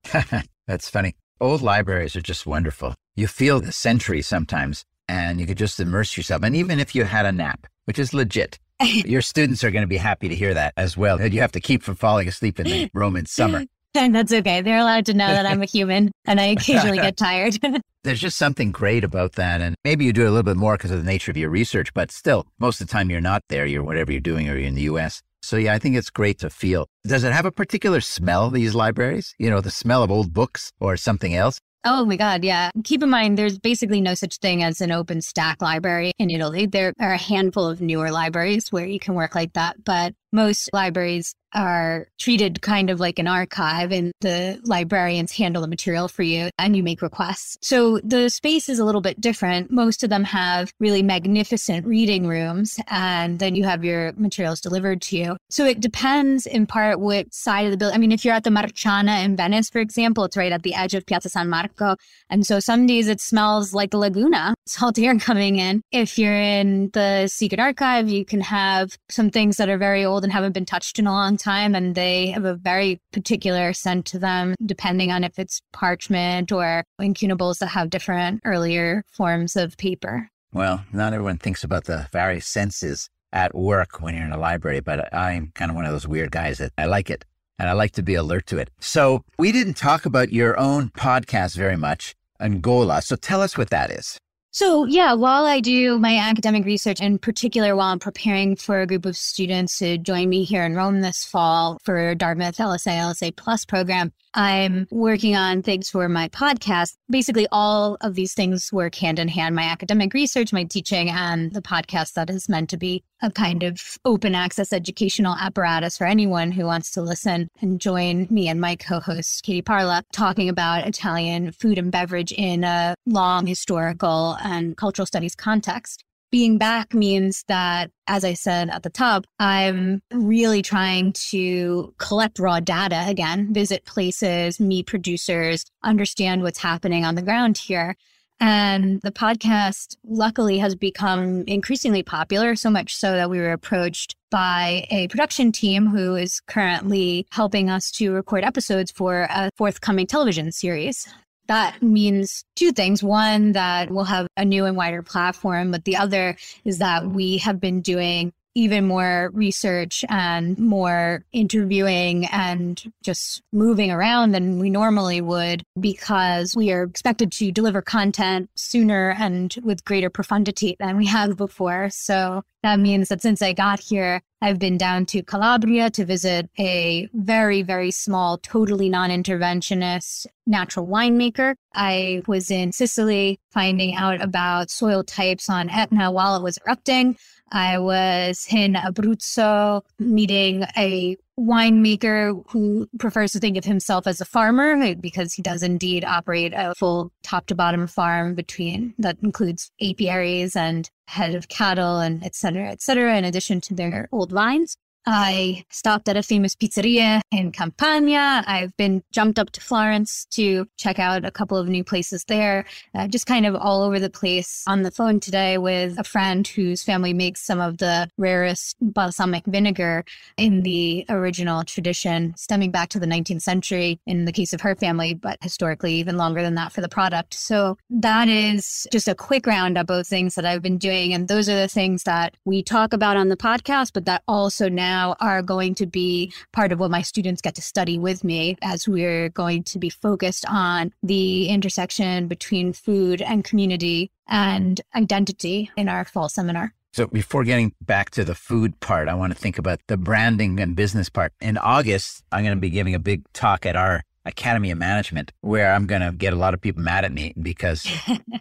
That's funny. Old libraries are just wonderful. You feel the century sometimes and you could just immerse yourself. And even if you had a nap, which is legit, your students are going to be happy to hear that as well. You have to keep from falling asleep in the Roman summer. And that's okay. They're allowed to know that I'm a human and I occasionally get tired. There's just something great about that. And maybe you do it a little bit more because of the nature of your research, but still, most of the time you're not there. You're whatever you're doing or you're in the U.S. So yeah, I think it's great to feel. Does it have a particular smell, these libraries? You know, the smell of old books or something else? Oh my God, yeah. Keep in mind, there's basically no such thing as an open stack library in Italy. There are a handful of newer libraries where you can work like that, but most libraries are treated kind of like an archive and the librarians handle the material for you and you make requests. So the space is a little bit different. Most of them have really magnificent reading rooms and then you have your materials delivered to you. So it depends in part what side of the building. I mean, if you're at the Marciana in Venice, for example, it's right at the edge of Piazza San Marco. And so some days it smells like the Laguna, salt air coming in. If you're in the Secret Archive, you can have some things that are very old and haven't been touched in a long time. And they have a very particular scent to them, depending on if it's parchment or incunables that have different earlier forms of paper. Well, not everyone thinks about the various senses at work when you're in a library, but I'm kind of one of those weird guys that I like it and I like to be alert to it. So we didn't talk about your own podcast very much on Gola. So tell us what that is. So yeah, while I do my academic research, in particular while I'm preparing for a group of students who join me here in Rome this fall for Dartmouth LSA Plus program, I'm working on things for my podcast. Basically, all of these things work hand in hand, my academic research, my teaching, and the podcast that is meant to be a kind of open access educational apparatus for anyone who wants to listen and join me and my co-host, Katie Parla, talking about Italian food and beverage in a long historical and cultural studies context. Being back means that, as I said at the top, I'm really trying to collect raw data again, visit places, meet producers, understand what's happening on the ground here. And the podcast, luckily, has become increasingly popular, so much so that we were approached by a production team who is currently helping us to record episodes for a forthcoming television series. That means two things. One, that we'll have a new and wider platform, but the other is that we have been doing even more research and more interviewing and just moving around than we normally would, because we are expected to deliver content sooner and with greater profundity than we have before. So that means that since I got here, I've been down to Calabria to visit a very, very small, totally non-interventionist natural winemaker. I was in Sicily finding out about soil types on Etna while it was erupting. I was in Abruzzo meeting a winemaker who prefers to think of himself as a farmer, because he does indeed operate a full top-to-bottom farm that includes apiaries and head of cattle and et cetera, in addition to their old vines. I stopped at a famous pizzeria in Campania. I've been jumped up to Florence to check out a couple of new places there. Just kind of all over the place. On the phone today with a friend whose family makes some of the rarest balsamic vinegar in the original tradition, stemming back to the 19th century in the case of her family, but historically even longer than that for the product. So that is just a quick roundup of things that I've been doing. And those are the things that we talk about on the podcast, but that also now are going to be part of what my students get to study with me, as we're going to be focused on the intersection between food and community and identity in our fall seminar. So before getting back to the food part, I want to think about the branding and business part. In August, I'm going to be giving a big talk at our Academy of Management, where I'm going to get a lot of people mad at me because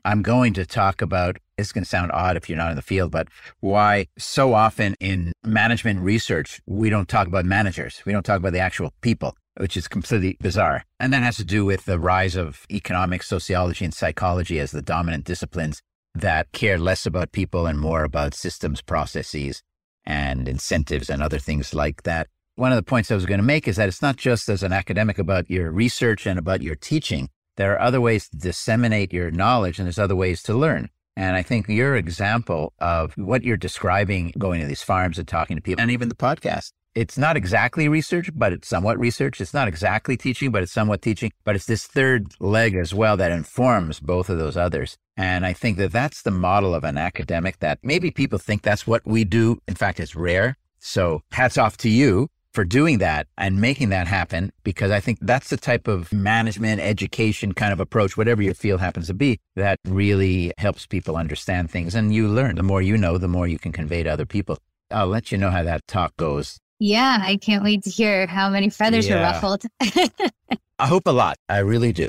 I'm going to talk about, it's going to sound odd if you're not in the field, but why so often in management research, we don't talk about managers. We don't talk about the actual people, which is completely bizarre. And that has to do with the rise of economics, sociology, and psychology as the dominant disciplines that care less about people and more about systems, processes, and incentives and other things like that. One of the points I was going to make is that it's not just as an academic about your research and about your teaching. There are other ways to disseminate your knowledge, and there's other ways to learn. And I think your example of what you're describing, going to these farms and talking to people, and even the podcast, it's not exactly research, but it's somewhat research. It's not exactly teaching, but it's somewhat teaching. But it's this third leg as well that informs both of those others. And I think that that's the model of an academic that maybe people think that's what we do. In fact, it's rare. So hats off to you for doing that and making that happen, because I think that's the type of management, education kind of approach, whatever your field happens to be, that really helps people understand things. And you learn. The more you know, the more you can convey to other people. I'll let you know how that talk goes. Yeah, I can't wait to hear how many feathers are ruffled. I hope a lot. I really do.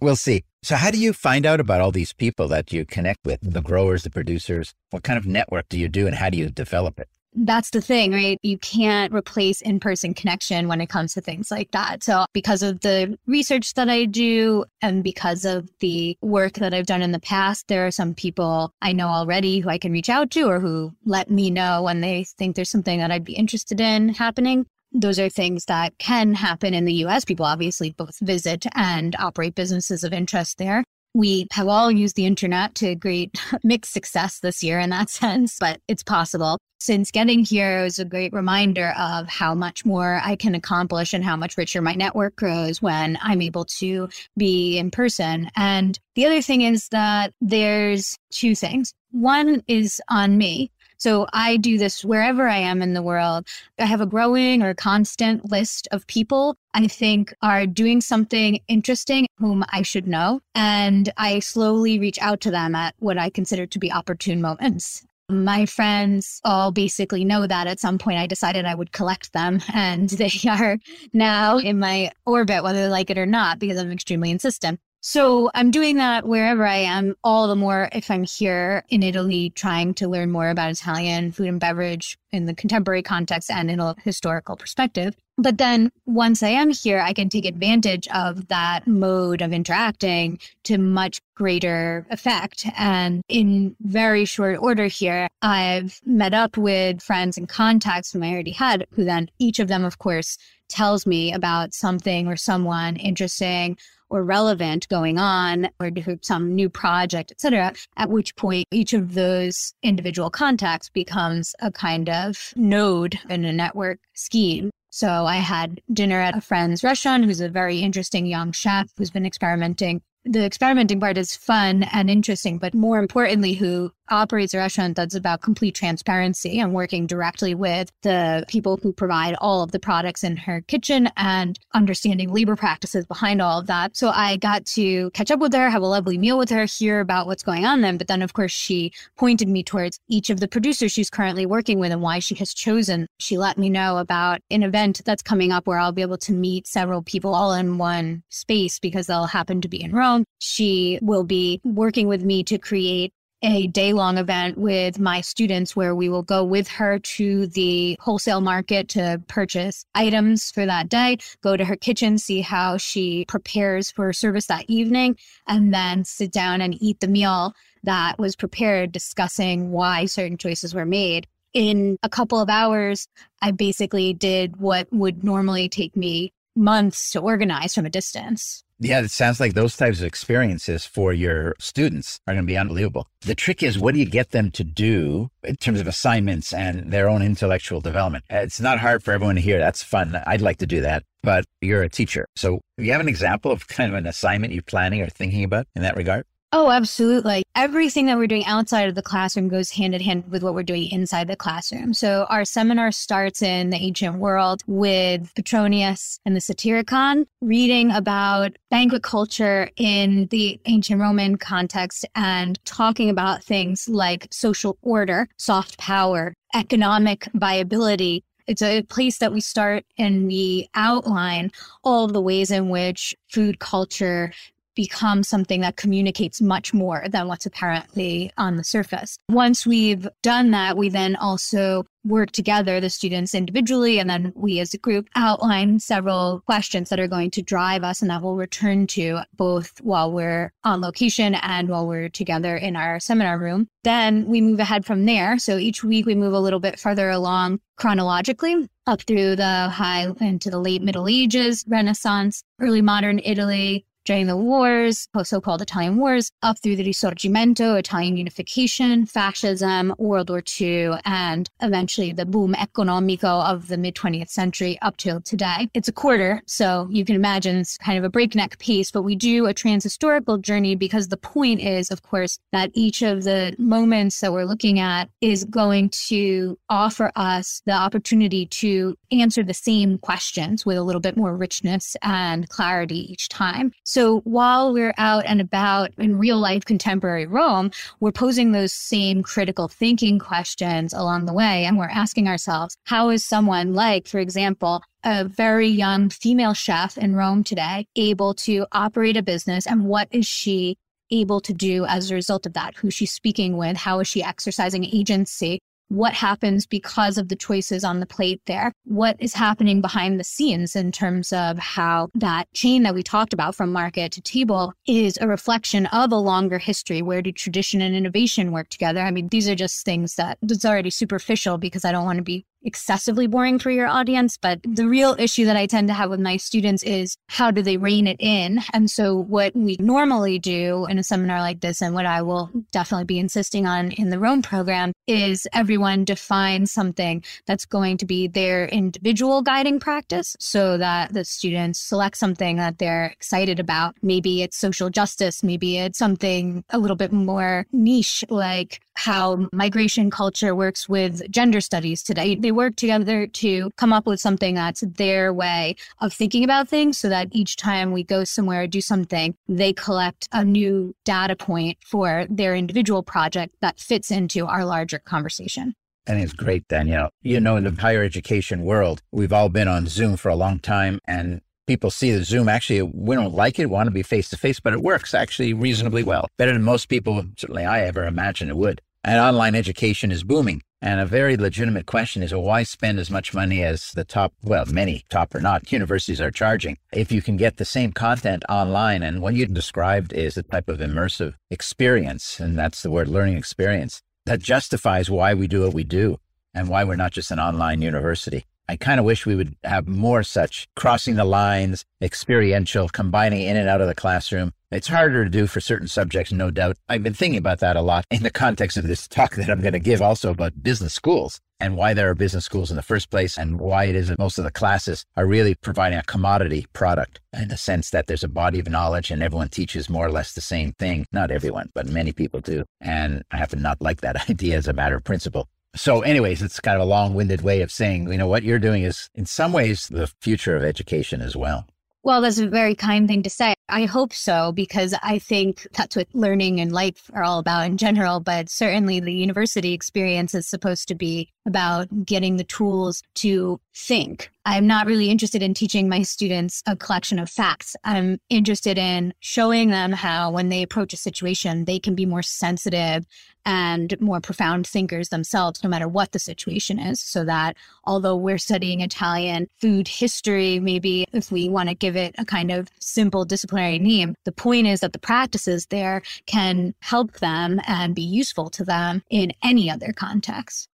We'll see. So how do you find out about all these people that you connect with, the growers, the producers? What kind of network do you do and how do you develop it? That's the thing, right? You can't replace in-person connection when it comes to things like that. So because of the research that I do and because of the work that I've done in the past, there are some people I know already who I can reach out to, or who let me know when they think there's something that I'd be interested in happening. Those are things that can happen in the U.S. People obviously both visit and operate businesses of interest there. We have all used the internet to great mixed success this year in that sense, but it's possible. Since getting here, it was a great reminder of how much more I can accomplish and how much richer my network grows when I'm able to be in person. And the other thing is that there's two things. One is on me. So I do this wherever I am in the world. I have a growing or constant list of people I think are doing something interesting whom I should know. And I slowly reach out to them at what I consider to be opportune moments. My friends all basically know that at some point I decided I would collect them, and they are now in my orbit, whether they like it or not, because I'm extremely insistent. So I'm doing that wherever I am, all the more if I'm here in Italy trying to learn more about Italian food and beverage in the contemporary context and in a historical perspective. But then once I am here, I can take advantage of that mode of interacting to much greater effect. And in very short order here, I've met up with friends and contacts whom I already had, who then each of them, of course, tells me about something or someone interesting or relevant going on, or some new project, et cetera, at which point each of those individual contacts becomes a kind of node in a network scheme. So I had dinner at a friend's restaurant who's a very interesting young chef who's been experimenting. The experimenting part is fun and interesting, but more importantly, who operates a restaurant that's about complete transparency and working directly with the people who provide all of the products in her kitchen and understanding labor practices behind all of that. So I got to catch up with her, have a lovely meal with her, hear about what's going on then. But then, of course, she pointed me towards each of the producers she's currently working with and why she has chosen. She let me know about an event that's coming up where I'll be able to meet several people all in one space because they'll happen to be in Rome. She will be working with me to create a day-long event with my students where we will go with her to the wholesale market to purchase items for that day, go to her kitchen, see how she prepares for service that evening, and then sit down and eat the meal that was prepared, discussing why certain choices were made. In a couple of hours, I basically did what would normally take me months to organize from a distance. Yeah, it sounds like those types of experiences for your students are going to be unbelievable. The trick is, what do you get them to do in terms of assignments and their own intellectual development? It's not hard for everyone to hear. That's fun. I'd like to do that. But you're a teacher. So do you have an example of kind of an assignment you're planning or thinking about in that regard? Oh, absolutely. Everything that we're doing outside of the classroom goes hand in hand with what we're doing inside the classroom. So our seminar starts in the ancient world with Petronius and the Satyricon, reading about banquet culture in the ancient Roman context and talking about things like social order, soft power, economic viability. It's a place that we start and we outline all the ways in which food culture become something that communicates much more than what's apparently on the surface. Once we've done that, we then also work together, the students individually, and then we as a group outline several questions that are going to drive us and that we'll return to both while we're on location and while we're together in our seminar room. Then we move ahead from there. So each week we move a little bit further along chronologically up through the high into the late Middle Ages, Renaissance, early modern Italy, during the wars, so-called Italian wars, up through the Risorgimento, Italian unification, fascism, World War II, and eventually the boom economico of the mid-20th century up till today. It's a quarter, so you can imagine it's kind of a breakneck pace, but we do a trans-historical journey because the point is, of course, that each of the moments that we're looking at is going to offer us the opportunity to answer the same questions with a little bit more richness and clarity each time. So while we're out and about in real life contemporary Rome, we're posing those same critical thinking questions along the way. And we're asking ourselves, how is someone like, for example, a very young female chef in Rome today able to operate a business? And what is she able to do as a result of that? Who's she speaking with? How is she exercising agency? What happens because of the choices on the plate there? What is happening behind the scenes in terms of how that chain that we talked about from market to table is a reflection of a longer history? Where do tradition and innovation work together? I mean, these are just things that it's already superficial because I don't want to be excessively boring for your audience. But the real issue that I tend to have with my students is, how do they rein it in? And so what we normally do in a seminar like this, and what I will definitely be insisting on in the Rome program, is everyone define something that's going to be their individual guiding practice so that the students select something that they're excited about. Maybe it's social justice. Maybe it's something a little bit more niche, like how migration culture works with gender studies today. They work together to come up with something that's their way of thinking about things so that each time we go somewhere or do something, they collect a new data point for their individual project that fits into our larger conversation. I think it's great, Danielle. You know, in the higher education world, we've all been on Zoom for a long time, and people see the Zoom. Actually, we don't like it, want to be face-to-face, but it works actually reasonably well. Better than most people, certainly I ever imagined it would. And online education is booming. And a very legitimate question is, well, why spend as much money as the top, well, many top or not universities are charging if you can get the same content online? And what you described is the type of immersive experience, and that's the word, learning experience, that justifies why we do what we do and why we're not just an online university. I kind of wish we would have more such crossing the lines, experiential, combining in and out of the classroom. It's harder to do for certain subjects, no doubt. I've been thinking about that a lot in the context of this talk that I'm going to give also about business schools and why there are business schools in the first place and why it is that most of the classes are really providing a commodity product in the sense that there's a body of knowledge and everyone teaches more or less the same thing. Not everyone, but many people do. And I happen not like that idea as a matter of principle. So anyways, it's kind of a long-winded way of saying, you know, what you're doing is in some ways the future of education as well. Well, that's a very kind thing to say. I hope so, because I think that's what learning and life are all about in general, but certainly the university experience is supposed to be about getting the tools to think. I'm not really interested in teaching my students a collection of facts. I'm interested in showing them how when they approach a situation, they can be more sensitive and more profound thinkers themselves, no matter what the situation is. So that although we're studying Italian food history, maybe if we want to give it a kind of simple disciplinary name, the point is that the practices there can help them and be useful to them in any other context.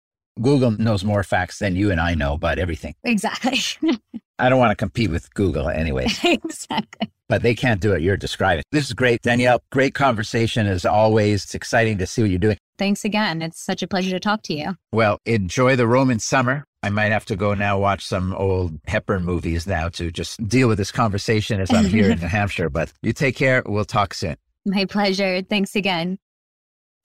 Google knows more facts than you and I know about everything. Exactly. I don't want to compete with Google anyway. Exactly. But they can't do what you're describing. This is great, Danielle. Great conversation as always. It's exciting to see what you're doing. Thanks again. It's such a pleasure to talk to you. Well, enjoy the Roman summer. I might have to go now watch some old Hepburn movies now to just deal with this conversation as I'm here in New Hampshire. But you take care. We'll talk soon. My pleasure. Thanks again.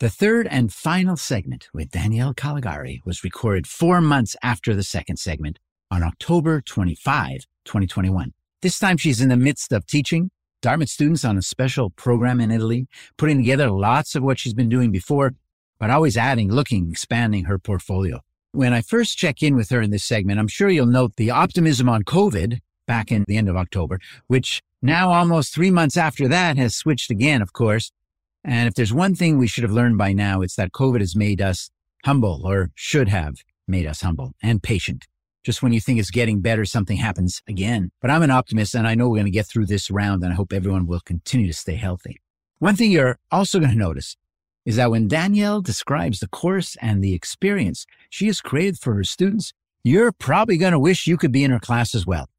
The third and final segment with Danielle Callegari was recorded 4 months after the second segment on October 25, 2021. This time she's in the midst of teaching Dartmouth students on a special program in Italy, putting together lots of what she's been doing before, but always adding, looking, expanding her portfolio. When I first check in with her in this segment, I'm sure you'll note the optimism on COVID back in the end of October, which now almost 3 months after that has switched again, of course. And if there's one thing we should have learned by now, it's that COVID has made us humble, or should have made us humble and patient. Just when you think it's getting better, something happens again. But I'm an optimist, and I know we're going to get through this round, and I hope everyone will continue to stay healthy. One thing you're also going to notice is that when Danielle describes the course and the experience she has created for her students, you're probably going to wish you could be in her class as well.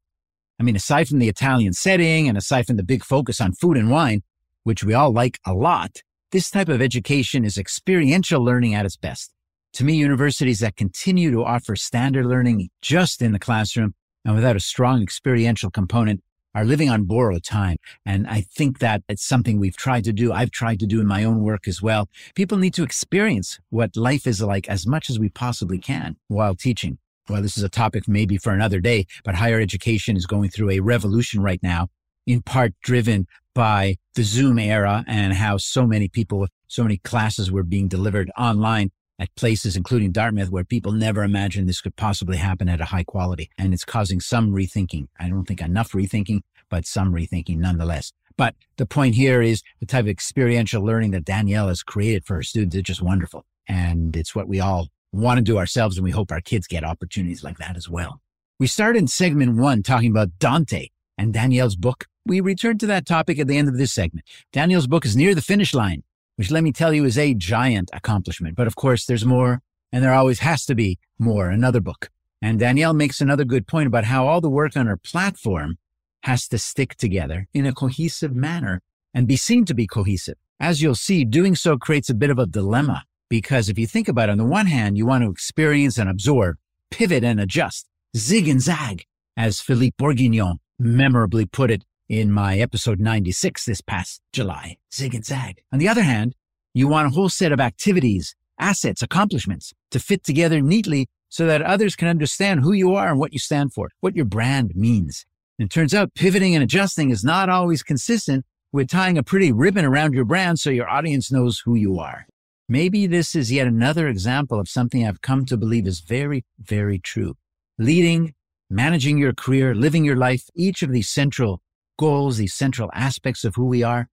I mean, aside from the Italian setting and aside from the big focus on food and wine, which we all like a lot, this type of education is experiential learning at its best. To me, universities that continue to offer standard learning just in the classroom and without a strong experiential component are living on borrowed time. And I think that it's something we've tried to do. I've tried to do in my own work as well. People need to experience what life is like as much as we possibly can while teaching. Well, this is a topic maybe for another day, but higher education is going through a revolution right now, in part driven by the Zoom era and how so many people, so many classes were being delivered online at places, including Dartmouth, where people never imagined this could possibly happen at a high quality. And it's causing some rethinking. I don't think enough rethinking, but some rethinking nonetheless. But the point here is the type of experiential learning that Danielle has created for her students is just wonderful. And it's what we all want to do ourselves, and we hope our kids get opportunities like that as well. We started in segment one talking about Dante and Danielle's book. We returned to that topic at the end of this segment. Danielle's book is near the finish line, which, let me tell you, is a giant accomplishment. But of course, there's more, and there always has to be more, another book. And Danielle makes another good point about how all the work on her platform has to stick together in a cohesive manner and be seen to be cohesive. As you'll see, doing so creates a bit of a dilemma, because if you think about it, on the one hand, you want to experience and absorb, pivot and adjust, zig and zag, as Philippe Bourguignon memorably put it in my episode 96 this past July, zig and zag. On the other hand, you want a whole set of activities, assets, accomplishments to fit together neatly so that others can understand who you are and what you stand for, what your brand means. And it turns out pivoting and adjusting is not always consistent with tying a pretty ribbon around your brand so your audience knows who you are. Maybe this is yet another example of something I've come to believe is very, very true. Leading, managing your career, living your life, each of these central goals, these central aspects of who we are,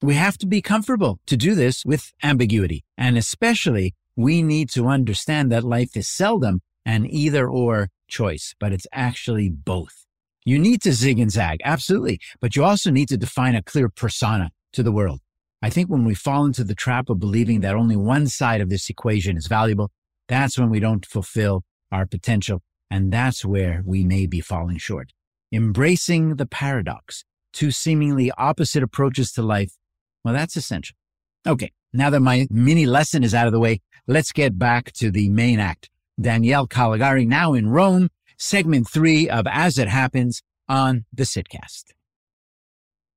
we have to be comfortable to do this with ambiguity. And especially, we need to understand that life is seldom an either-or choice, but it's actually both. You need to zig and zag, absolutely, but you also need to define a clear persona to the world. I think when we fall into the trap of believing that only one side of this equation is valuable, that's when we don't fulfill our potential, and that's where we may be falling short. Embracing the paradox, two seemingly opposite approaches to life, well, that's essential. Okay, now that my mini lesson is out of the way, let's get back to the main act. Danielle Callegari, now in Rome, segment 3 of As It Happens on the Sitcast.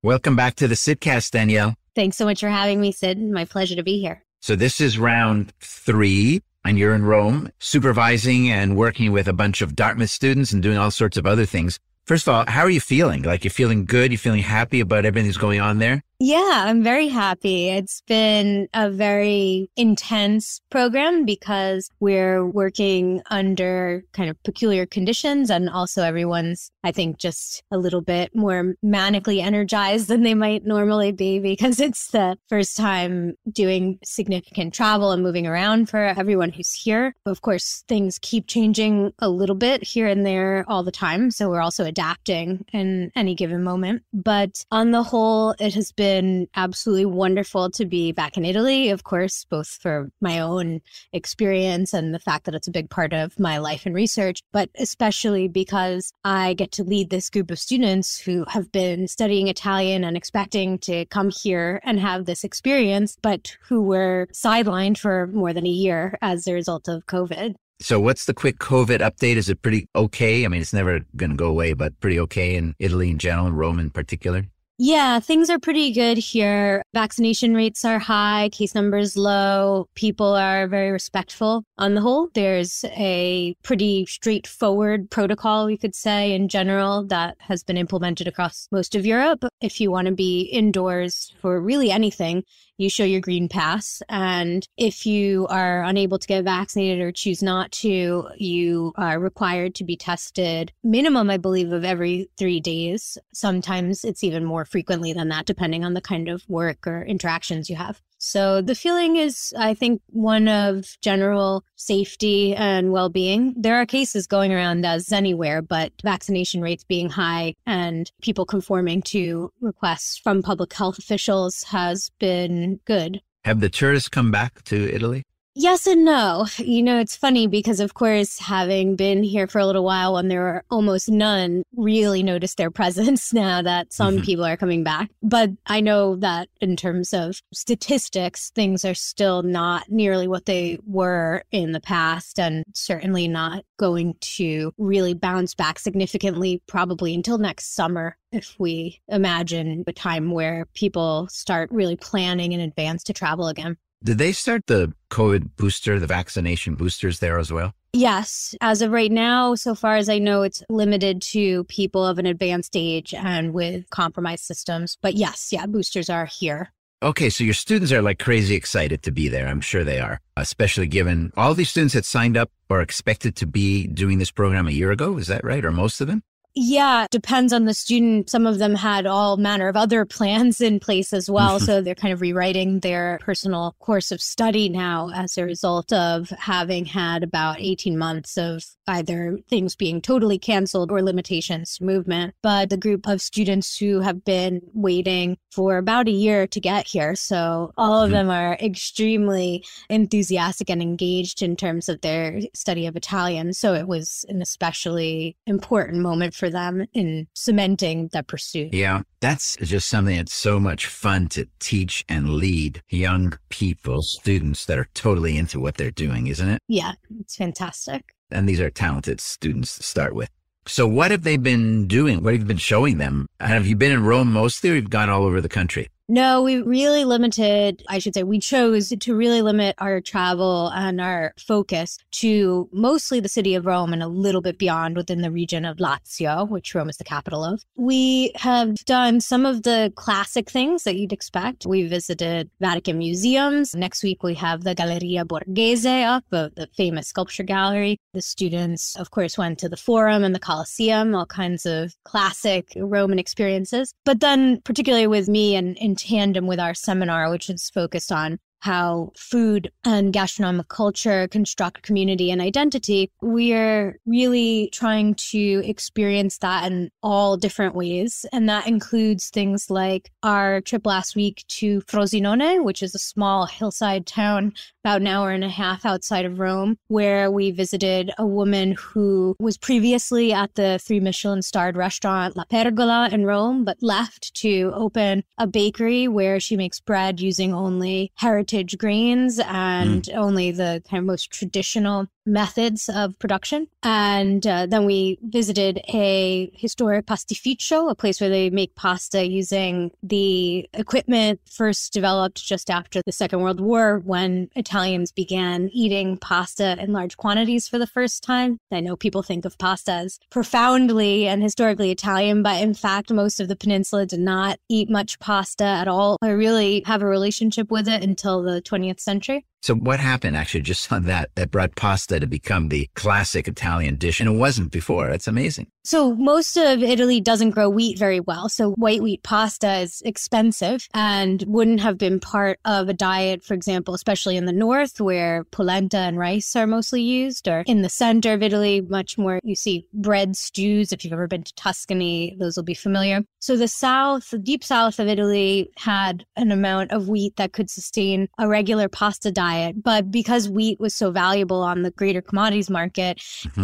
Welcome back to the Sitcast, Danielle. Thanks so much for having me, Sid. My pleasure to be here. So this is round 3, and you're in Rome, supervising and working with a bunch of Dartmouth students and doing all sorts of other things. First of all, how are you feeling? Like, you're feeling good? You're feeling happy about everything that's going on there? Yeah, I'm very happy. It's been a very intense program because we're working under kind of peculiar conditions, and also everyone's, I think, just a little bit more manically energized than they might normally be because it's the first time doing significant travel and moving around for everyone who's here. Of course, things keep changing a little bit here and there all the time, so we're also adapting in any given moment. But on the whole, it has been absolutely wonderful to be back in Italy, of course, both for my own experience and the fact that it's a big part of my life and research, but especially because I get to lead this group of students who have been studying Italian and expecting to come here and have this experience, but who were sidelined for more than a year as a result of COVID. So what's the quick COVID update? Is it pretty okay? I mean, it's never going to go away, but pretty okay in Italy in general, Rome in particular? Yeah, things are pretty good here. Vaccination rates are high, case numbers low. People are very respectful on the whole. There's a pretty straightforward protocol, we could say, in general, that has been implemented across most of Europe. If you want to be indoors for really anything, you show your green pass. And if you are unable to get vaccinated or choose not to, you are required to be tested minimum, I believe, of every 3 days. Sometimes it's even more frequently than that, depending on the kind of work or interactions you have. So the feeling is, I think, one of general safety and well-being. There are cases going around as anywhere, but vaccination rates being high and people conforming to requests from public health officials has been good. Have the tourists come back to Italy? Yes and no. You know, it's funny because, of course, having been here for a little while when there were almost none, really noticed their presence now that some people are coming back. But I know that in terms of statistics, things are still not nearly what they were in the past, and certainly not going to really bounce back significantly probably until next summer. If we imagine a time where people start really planning in advance to travel again. Did they start the COVID booster, the vaccination boosters there as well? Yes. As of right now, so far as I know, it's limited to people of an advanced age and with compromised systems. But yes, yeah, boosters are here. Okay, so your students are like crazy excited to be there. I'm sure they are, especially given all these students had signed up or expected to be doing this program a year ago. Is that right? Or most of them? Yeah, depends on the student. Some of them had all manner of other plans in place as well. So they're kind of rewriting their personal course of study now as a result of having had about 18 months of either things being totally canceled or limitations to movement. But the group of students who have been waiting for about a year to get here. So all of them are extremely enthusiastic and engaged in terms of their study of Italian. So it was an especially important moment for them in cementing that pursuit. Yeah, that's just something that's so much fun to teach and lead young people, students that are totally into what they're doing, isn't it? Yeah, it's fantastic. And these are talented students to start with. So what have they been doing? What have you been showing them? Have you been in Rome mostly, or you've gone all over the country? No, we really limited, I should say, we chose to really limit our travel and our focus to mostly the city of Rome and a little bit beyond within the region of Lazio, which Rome is the capital of. We have done some of the classic things that you'd expect. We visited Vatican museums. Next week, we have the Galleria Borghese up, the famous sculpture gallery. The students, of course, went to the Forum and the Colosseum, all kinds of classic Roman experiences. But then particularly with me and in tandem with our seminar, which is focused on how food and gastronomic culture construct community and identity, we're really trying to experience that in all different ways. And that includes things like our trip last week to Frosinone, which is a small hillside town about an hour and a half outside of Rome, where we visited a woman who was previously at the 3-Michelin-starred restaurant La Pergola in Rome, but left to open a bakery where she makes bread using only heritage grains and only the kind of most traditional methods of production. And then we visited a historic pastificio, a place where they make pasta using the equipment first developed just after the Second World War, when Italians began eating pasta in large quantities for the first time. I know people think of pasta as profoundly and historically Italian, but in fact, most of the peninsula did not eat much pasta at all or really have a relationship with it until the 20th century. So what happened actually just on that brought pasta to become the classic Italian dish? And it wasn't before. That's amazing. So most of Italy doesn't grow wheat very well. So white wheat pasta is expensive and wouldn't have been part of a diet, for example, especially in the north where polenta and rice are mostly used, or in the center of Italy, much more you see bread stews. If you've ever been to Tuscany, those will be familiar. So the south, the deep south of Italy had an amount of wheat that could sustain a regular pasta diet. But because wheat was so valuable on the greater commodities market,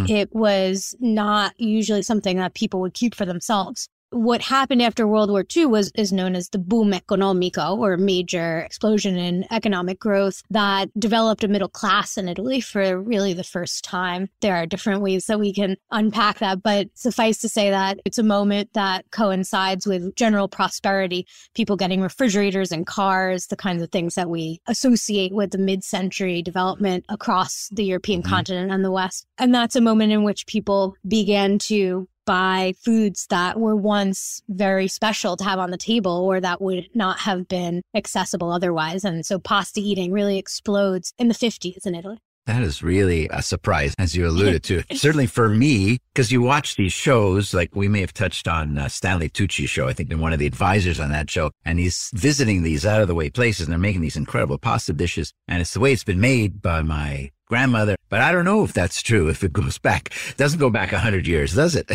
it was not usually something that people would keep for themselves. What happened after World War II is known as the boom economico, or major explosion in economic growth that developed a middle class in Italy for really the first time. There are different ways that we can unpack that, but suffice to say that it's a moment that coincides with general prosperity, people getting refrigerators and cars, the kinds of things that we associate with the mid-century development across the European continent and the West. And that's a moment in which people began to buy foods that were once very special to have on the table or that would not have been accessible otherwise. And so pasta eating really explodes in the 50s in Italy. That is really a surprise, as you alluded to. Certainly for me, because you watch these shows, like we may have touched on Stanley Tucci's show. I think been one of the advisors on that show. And he's visiting these out-of-the-way places, and they're making these incredible pasta dishes. And it's the way it's been made by my grandmother. But I don't know if that's true, if it goes back. It doesn't go back 100 years, does it?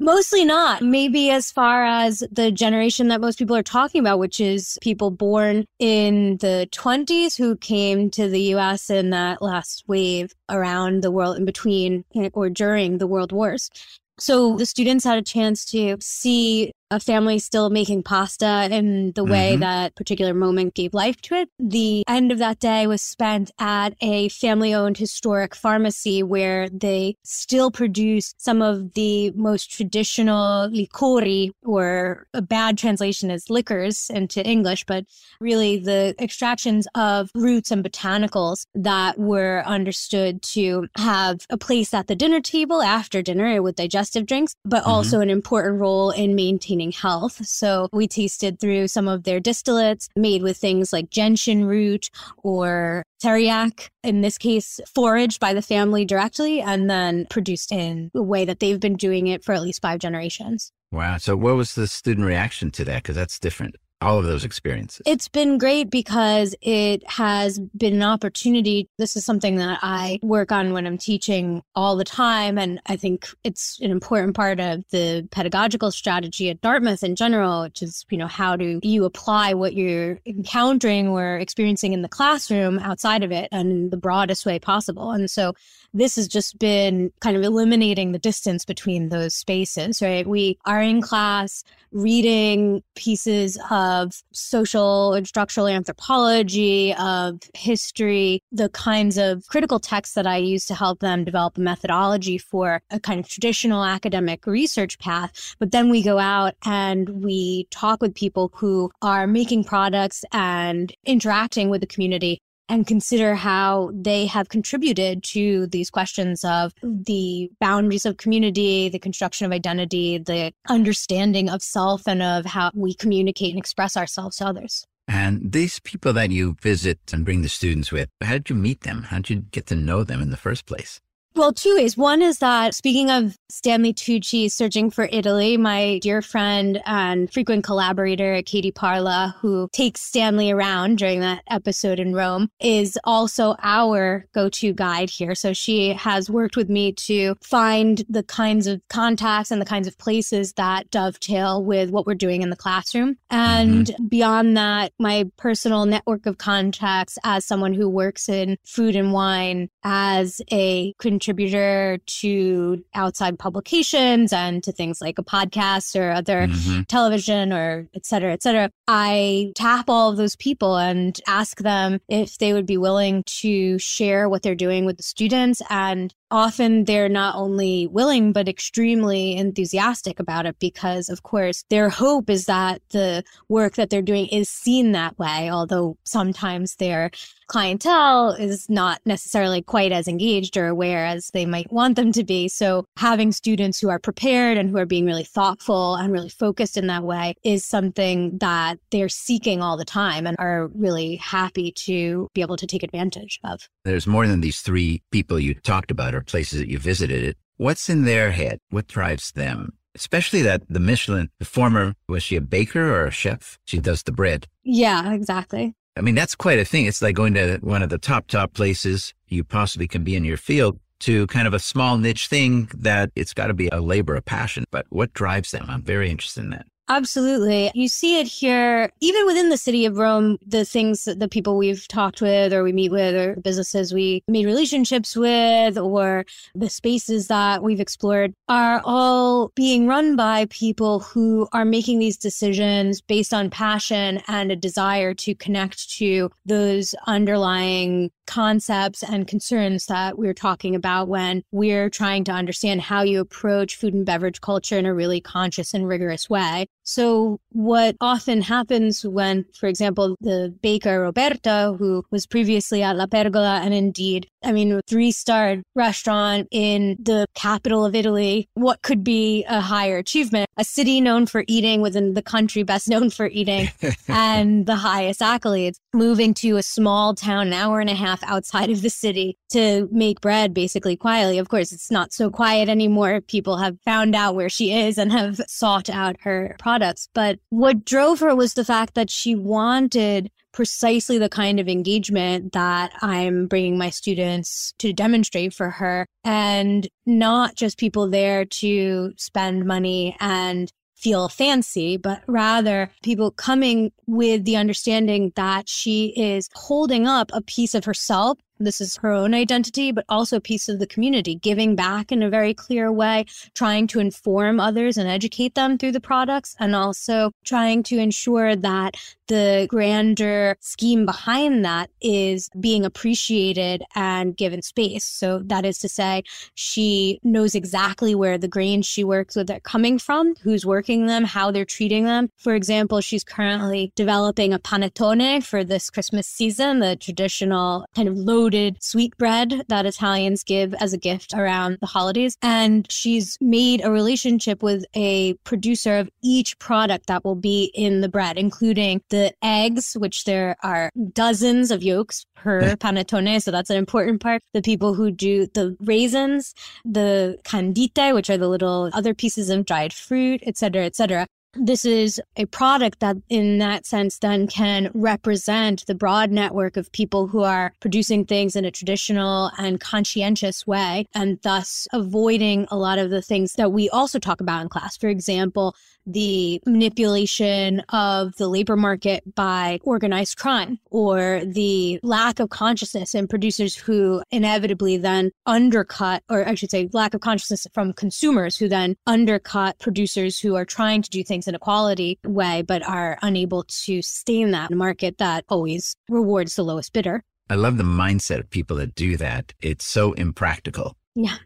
Mostly not. Maybe as far as the generation that most people are talking about, which is people born in the 20s who came to the U.S. in that last wave around the world in between or during the world wars. So the students had a chance to see a family still making pasta in the way that particular moment gave life to it. The end of that day was spent at a family-owned historic pharmacy where they still produce some of the most traditional liquori, or a bad translation is liquors into English, but really the extractions of roots and botanicals that were understood to have a place at the dinner table after dinner with digestive drinks, but also an important role in maintaining health. So we tasted through some of their distillates made with things like gentian root or teriyaki, in this case, foraged by the family directly and then produced in a way that they've been doing it for at least 5 generations. Wow. So what was the student reaction to that? Because that's different. All of those experiences. It's been great because it has been an opportunity. This is something that I work on when I'm teaching all the time. And I think it's an important part of the pedagogical strategy at Dartmouth in general, which is, you know, how do you apply what you're encountering or experiencing in the classroom outside of it and in the broadest way possible. And so this has just been kind of eliminating the distance between those spaces, right? We are in class reading pieces of social and structural anthropology, of history, the kinds of critical texts that I use to help them develop a methodology for a kind of traditional academic research path. But then we go out and we talk with people who are making products and interacting with the community, and consider how they have contributed to these questions of the boundaries of community, the construction of identity, the understanding of self, and of how we communicate and express ourselves to others. And these people that you visit and bring the students with, how did you meet them? How did you get to know them in the first place? Well, two ways. One is that, speaking of Stanley Tucci searching for Italy, my dear friend and frequent collaborator, Katie Parla, who takes Stanley around during that episode in Rome, is also our go-to guide here. So she has worked with me to find the kinds of contacts and the kinds of places that dovetail with what we're doing in the classroom. And beyond that, my personal network of contacts as someone who works in food and wine as a contributor to outside publications and to things like a podcast or other television or et cetera, et cetera. I tap all of those people and ask them if they would be willing to share what they're doing with the students. And often they're not only willing, but extremely enthusiastic about it because, of course, their hope is that the work that they're doing is seen that way, although sometimes their clientele is not necessarily quite as engaged or aware as they might want them to be. So having students who are prepared and who are being really thoughtful and really focused in that way is something that they're seeking all the time and are really happy to be able to take advantage of. There's more than these three people you talked about, or places that you visited. What's in their head? What drives them? Especially that the Michelin, the former, was she a baker or a chef? She does the bread. Yeah, exactly. I mean, that's quite a thing. It's like going to one of the top places you possibly can be in your field to kind of a small niche thing that it's got to be a labor of passion. But what drives them? I'm very interested in that. Absolutely. You see it here, even within the city of Rome, the things that the people we've talked with or we meet with or businesses we made relationships with or the spaces that we've explored are all being run by people who are making these decisions based on passion and a desire to connect to those underlying concepts and concerns that we're talking about when we're trying to understand how you approach food and beverage culture in a really conscious and rigorous way. So what often happens when, for example, the baker Roberta, who was previously at La Pergola and indeed, I mean, a 3-star restaurant in the capital of Italy, what could be a higher achievement? A city known for eating within the country best known for eating and the highest accolades, moving to a small town an hour and a half outside of the city to make bread basically quietly. Of course, it's not so quiet anymore. People have found out where she is and have sought out her products. But what drove her was the fact that she wanted precisely the kind of engagement that I'm bringing my students to demonstrate for her, and not just people there to spend money and feel fancy, but rather people coming with the understanding that she is holding up a piece of herself. This is her own identity, but also a piece of the community, giving back in a very clear way, trying to inform others and educate them through the products, and also trying to ensure that the grander scheme behind that is being appreciated and given space. So that is to say, she knows exactly where the grains she works with are coming from, who's working them, how they're treating them. For example, she's currently developing a panettone for this Christmas season, the traditional kind of loaded sweetbread that Italians give as a gift around the holidays. And she's made a relationship with a producer of each product that will be in the bread, including the eggs, which there are dozens of yolks per panettone, so that's an important part. The people who do the raisins, the candite, which are the little other pieces of dried fruit, et cetera, et cetera. This is a product that in that sense then can represent the broad network of people who are producing things in a traditional and conscientious way, and thus avoiding a lot of the things that we also talk about in class. For example, the manipulation of the labor market by organized crime, or the lack of consciousness in producers who inevitably then undercut, or I should say lack of consciousness from consumers who then undercut producers who are trying to do things in a quality way, but are unable to stay in that market that always rewards the lowest bidder. I love the mindset of people that do that. It's so impractical. Yeah.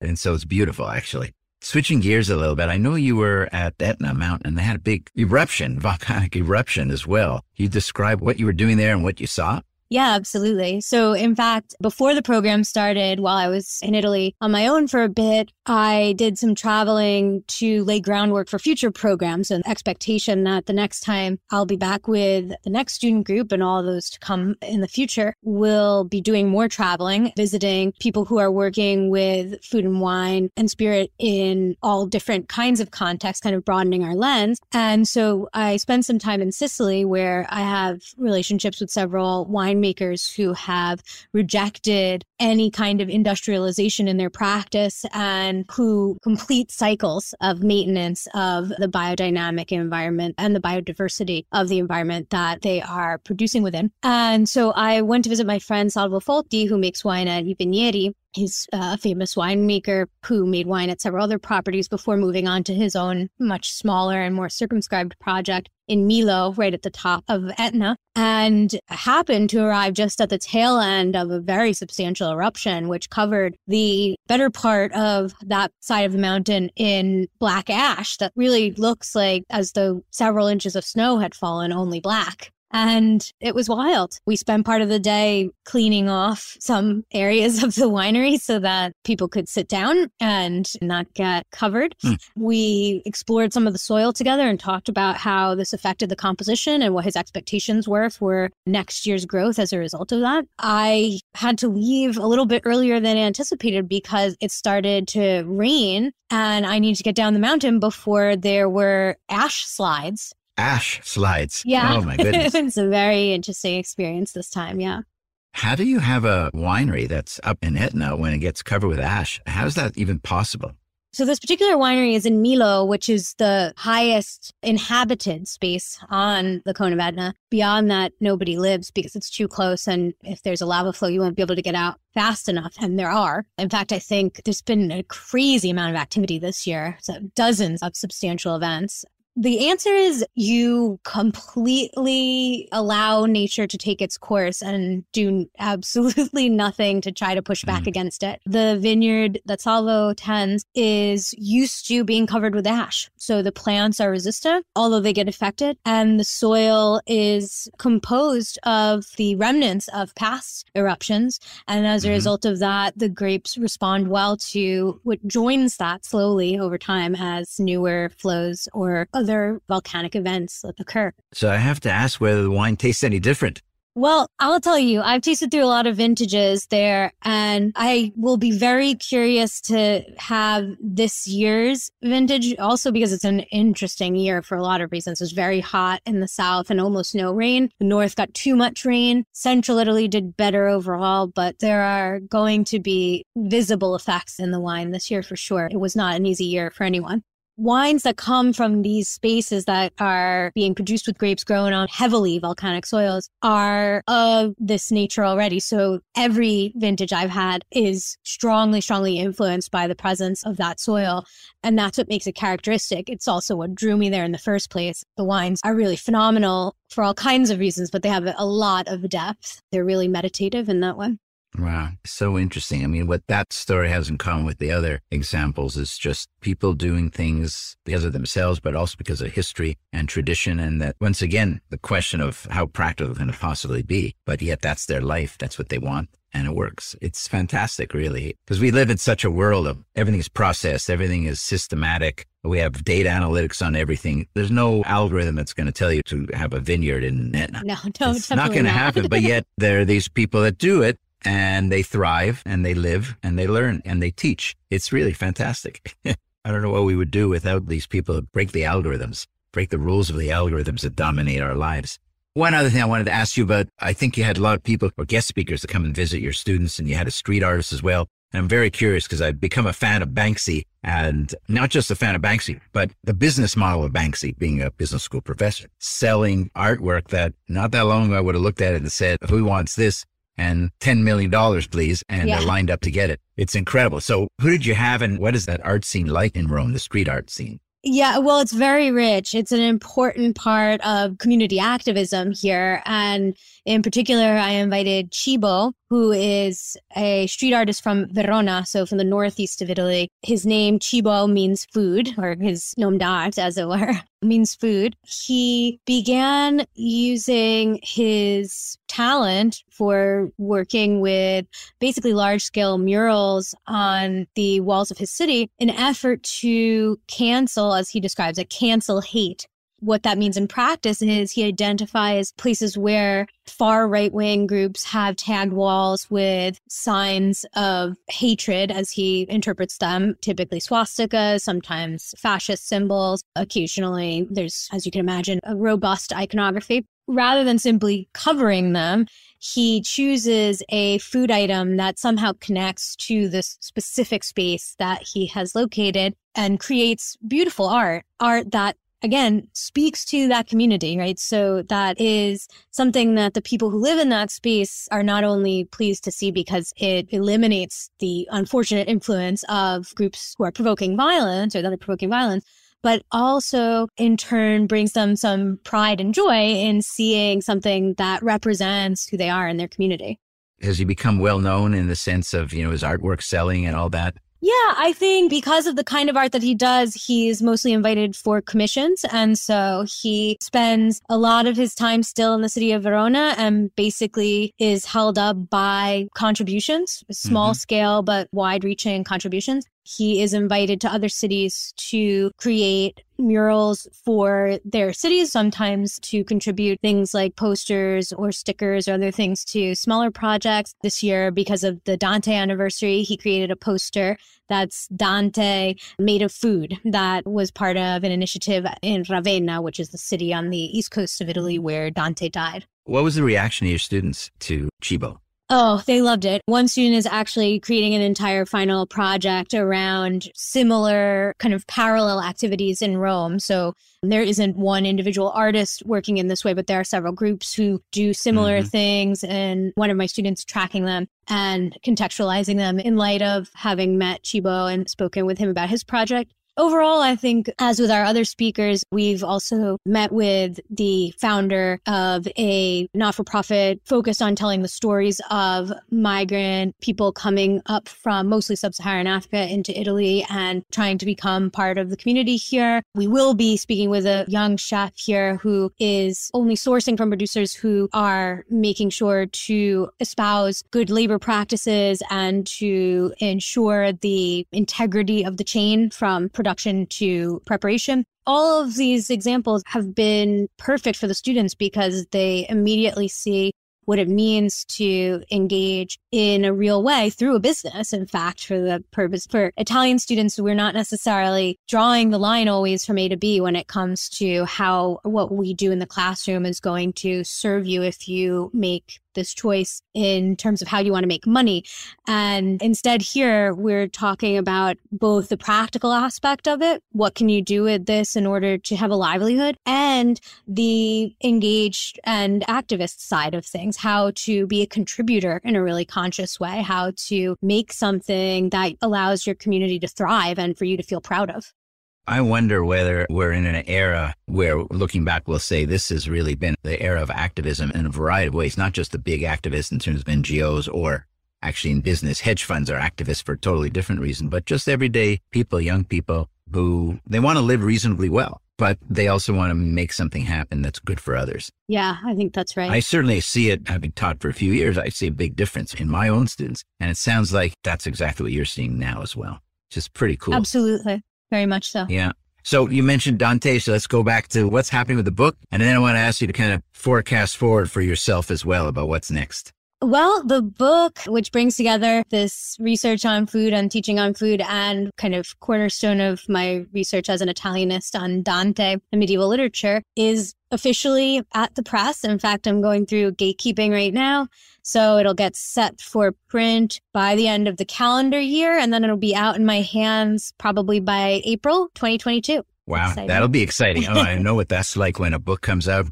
And so it's beautiful, actually. Switching gears a little bit, I know you were at Etna Mountain and they had a big eruption, volcanic eruption as well. Can you describe what you were doing there and what you saw? Yeah, absolutely. So in fact, before the program started, while I was in Italy on my own for a bit, I did some traveling to lay groundwork for future programs, and expectation that the next time I'll be back with the next student group and all those to come in the future will be doing more traveling, visiting people who are working with food and wine and spirit in all different kinds of contexts, kind of broadening our lens. And so I spent some time in Sicily, where I have relationships with several wine makers who have rejected any kind of industrialization in their practice and who complete cycles of maintenance of the biodynamic environment and the biodiversity of the environment that they are producing within. And so I went to visit my friend Salvo Folti, who makes wine at Ipinieri. He's a famous winemaker who made wine at several other properties before moving on to his own much smaller and more circumscribed project in Milo, right at the top of Etna, and happened to arrive just at the tail end of a very substantial eruption, which covered the better part of that side of the mountain in black ash that really looks like as though several inches of snow had fallen, only black. And it was wild. We spent part of the day cleaning off some areas of the winery so that people could sit down and not get covered. We explored some of the soil together and talked about how this affected the composition and what his expectations were for next year's growth as a result of that. I had to leave a little bit earlier than anticipated because it started to rain and I needed to get down the mountain before there were ash slides. Ash slides. Yeah. Oh, my goodness. It's a very interesting experience this time. Yeah. How do you have a winery that's up in Etna when it gets covered with ash? How is that even possible? So this particular winery is in Milo, which is the highest inhabited space on the Cone of Etna. Beyond that, nobody lives because it's too close. And if there's a lava flow, you won't be able to get out fast enough. And there are. In fact, I think there's been a crazy amount of activity this year. So dozens of substantial events. The answer is you completely allow nature to take its course and do absolutely nothing to try to push back against it. The vineyard that Salvo tends is used to being covered with ash. So the plants are resistant, although they get affected. And the soil is composed of the remnants of past eruptions. And as a result of that, the grapes respond well to what joins that slowly over time as newer flows or other volcanic events that occur. So I have to ask whether the wine tastes any different. Well, I'll tell you, I've tasted through a lot of vintages there, and I will be very curious to have this year's vintage also because it's an interesting year for a lot of reasons. It was very hot in the south and almost no rain. The north got too much rain. Central Italy did better overall, but there are going to be visible effects in the wine this year for sure. It was not an easy year for anyone. Wines that come from these spaces that are being produced with grapes grown on heavily volcanic soils are of this nature already. So every vintage I've had is strongly, strongly influenced by the presence of that soil. And that's what makes it characteristic. It's also what drew me there in the first place. The wines are really phenomenal for all kinds of reasons, but they have a lot of depth. They're really meditative in that way. Wow. So interesting. I mean, what that story has in common with the other examples is just people doing things because of themselves, but also because of history and tradition. And that, once again, the question of how practical can it possibly be? But yet that's their life. That's what they want. And it works. It's fantastic, really, because we live in such a world of everything is processed. Everything is systematic. We have data analytics on everything. There's no algorithm that's going to tell you to have a vineyard in Etna. No, it's not going to happen. But yet there are these people that do it. And they thrive and they live and they learn and they teach. It's really fantastic. I don't know what we would do without these people that break the algorithms. break the rules of the algorithms that dominate our lives. One other thing I wanted to ask you about, I think you had a lot of people or guest speakers that come and visit your students, and you had a street artist as well. And I'm very curious because I've become a fan of Banksy, and not just a fan of Banksy, but the business model of Banksy, being a business school professor, selling artwork that not that long ago I would have looked at it and said, who wants this? And $10 million, please. And they're lined up to get it. It's incredible. So who did you have, and what is that art scene like in Rome, the street art scene? Yeah, well, it's very rich. It's an important part of community activism here. And in particular, I invited Cibo, who is a street artist from Verona, so from the northeast of Italy. His name, Cibo, means food, or his nom d'arte, as it were, means food. He began using his talent for working with basically large-scale murals on the walls of his city in an effort to cancel, as he describes it, cancel hate. What that means in practice is he identifies places where far right-wing groups have tagged walls with signs of hatred, as he interprets them, typically swastikas, sometimes fascist symbols. Occasionally, there's, as you can imagine, a robust iconography. Rather than simply covering them, he chooses a food item that somehow connects to this specific space that he has located and creates beautiful art that, again, speaks to that community, right? So that is something that the people who live in that space are not only pleased to see because it eliminates the unfortunate influence of groups who are provoking violence or that are provoking violence, but also in turn brings them some pride and joy in seeing something that represents who they are in their community. Has he become well known in the sense of, you know, his artwork selling and all that? Yeah, I think because of the kind of art that he does, he's mostly invited for commissions. And so he spends a lot of his time still in the city of Verona and basically is held up by contributions, small scale, but wide reaching contributions. He is invited to other cities to create murals for their cities, sometimes to contribute things like posters or stickers or other things to smaller projects. This year, because of the Dante anniversary, he created a poster that's Dante made of food that was part of an initiative in Ravenna, which is the city on the east coast of Italy where Dante died. What was the reaction of your students to Cibo? Oh, they loved it. One student is actually creating an entire final project around similar kind of parallel activities in Rome. So there isn't one individual artist working in this way, but there are several groups who do similar things. And one of my students tracking them and contextualizing them in light of having met Cibo and spoken with him about his project. Overall, I think, as with our other speakers, we've also met with the founder of a not-for-profit focused on telling the stories of migrant people coming up from mostly sub-Saharan Africa into Italy and trying to become part of the community here. We will be speaking with a young chef here who is only sourcing from producers who are making sure to espouse good labor practices and to ensure the integrity of the chain from production to preparation. All of these examples have been perfect for the students because they immediately see what it means to engage in a real way through a business. In fact, for the purpose, for Italian students, we're not necessarily drawing the line always from A to B when it comes to how what we do in the classroom is going to serve you if you make this choice in terms of how you want to make money. And instead here, we're talking about both the practical aspect of it, what can you do with this in order to have a livelihood, and the engaged and activist side of things, how to be a contributor in a really conscious way, how to make something that allows your community to thrive and for you to feel proud of. I wonder whether we're in an era where, looking back, we'll say this has really been the era of activism in a variety of ways, not just the big activists in terms of NGOs or actually in business. Hedge funds are activists for a totally different reason, but just everyday people, young people who they want to live reasonably well, but they also want to make something happen that's good for others. Yeah, I think that's right. I certainly see it. Having taught for a few years, I see a big difference in my own students. And it sounds like that's exactly what you're seeing now as well, which is pretty cool. Absolutely. Very much so. Yeah. So you mentioned Dante, so let's go back to what's happening with the book. And then I want to ask you to kind of forecast forward for yourself as well about what's next. Well, the book, which brings together this research on food and teaching on food and kind of cornerstone of my research as an Italianist on Dante and medieval literature, is officially at the press. In fact, I'm going through gatekeeping right now. So it'll get set for print by the end of the calendar year, and then it'll be out in my hands probably by April 2022. Wow, exciting. That'll be exciting. Oh, I know what that's like when a book comes out.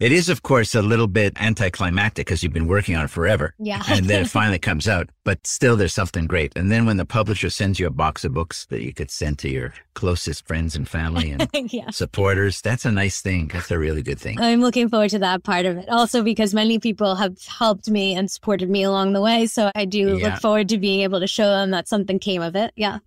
It is, of course, a little bit anticlimactic because you've been working on it forever. Yeah. And then it finally comes out, but still there's something great. And then when the publisher sends you a box of books that you could send to your closest friends and family and yeah. supporters, that's a nice thing. That's a really good thing. I'm looking forward to that part of it. Also, because many people have helped me and supported me along the way. So I do yeah. look forward to being able to show them that something came of it. Yeah.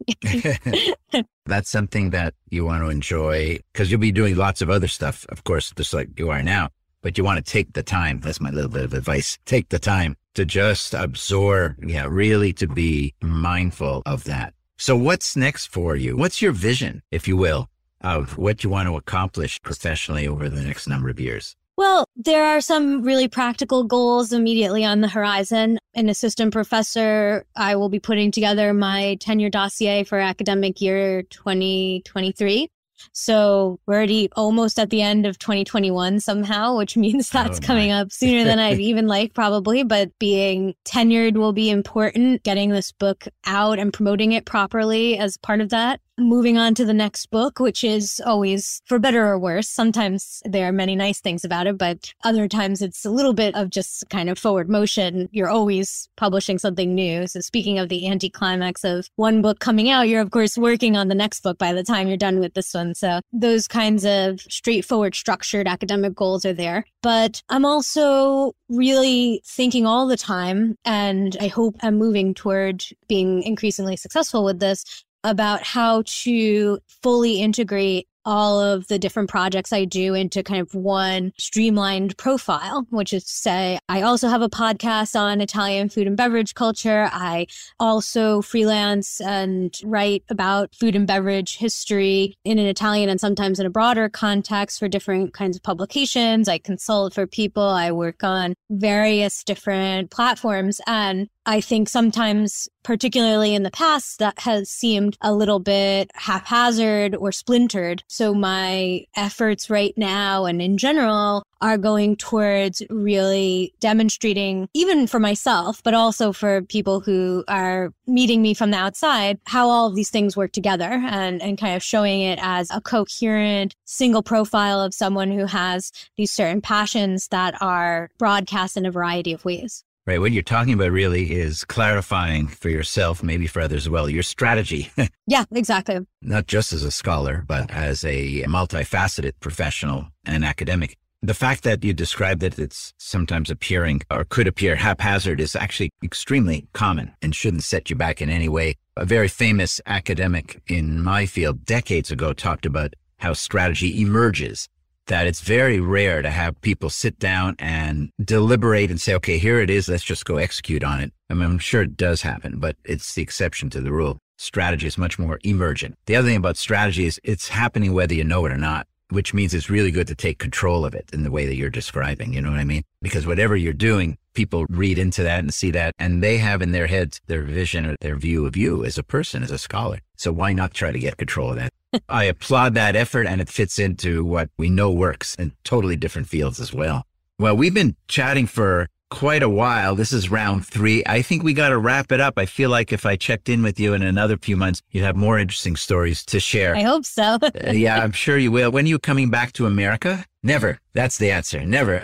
That's something that you want to enjoy because you'll be doing lots of other stuff, of course, just like you are now, but you want to take the time. That's my little bit of advice. Take the time to just absorb, yeah, really to be mindful of that. So what's next for you? What's your vision, if you will, of what you want to accomplish professionally over the next number of years? Well, there are some really practical goals immediately on the horizon. An assistant professor, I will be putting together my tenure dossier for academic year 2023. So we're already almost at the end of 2021 somehow, which means that's coming up sooner than I'd even like probably. But being tenured will be important. Getting this book out and promoting it properly as part of that. Moving on to the next book, which is always, for better or worse, sometimes there are many nice things about it, but other times it's a little bit of just kind of forward motion. You're always publishing something new. So speaking of the anticlimax of one book coming out, you're of course working on the next book by the time you're done with this one. So those kinds of straightforward, structured academic goals are there. But I'm also really thinking all the time, and I hope I'm moving toward being increasingly successful with this, about how to fully integrate all of the different projects I do into kind of one streamlined profile, which is to say, I also have a podcast on Italian food and beverage culture. I also freelance and write about food and beverage history in an Italian and sometimes in a broader context for different kinds of publications. I consult for people. I work on various different platforms. And I think sometimes, particularly in the past, that has seemed a little bit haphazard or splintered. So my efforts right now and in general are going towards really demonstrating, even for myself, but also for people who are meeting me from the outside, how all of these things work together and kind of showing it as a coherent single profile of someone who has these certain passions that are broadcast in a variety of ways. Right. What you're talking about really is clarifying for yourself, maybe for others as well, your strategy. Yeah, exactly. Not just as a scholar, but as a multifaceted professional and academic. The fact that you described that it's sometimes appearing or could appear haphazard is actually extremely common and shouldn't set you back in any way. A very famous academic in my field decades ago talked about how strategy emerges. That it's very rare to have people sit down and deliberate and say, okay, here it is. Let's just go execute on it. I mean, I'm sure it does happen, but it's the exception to the rule. Strategy is much more emergent. The other thing about strategy is it's happening whether you know it or not, which means it's really good to take control of it in the way that you're describing. You know what I mean? Because whatever you're doing, people read into that and see that, and they have in their heads their vision or their view of you as a person, as a scholar. So why not try to get control of that? I applaud that effort, and it fits into what we know works in totally different fields as well. Well, we've been chatting for quite a while. This is round three. I think we got to wrap it up. I feel like if I checked in with you in another few months, you'd have more interesting stories to share. I hope so. Yeah, I'm sure you will. When are you coming back to America? Never. That's the answer. Never.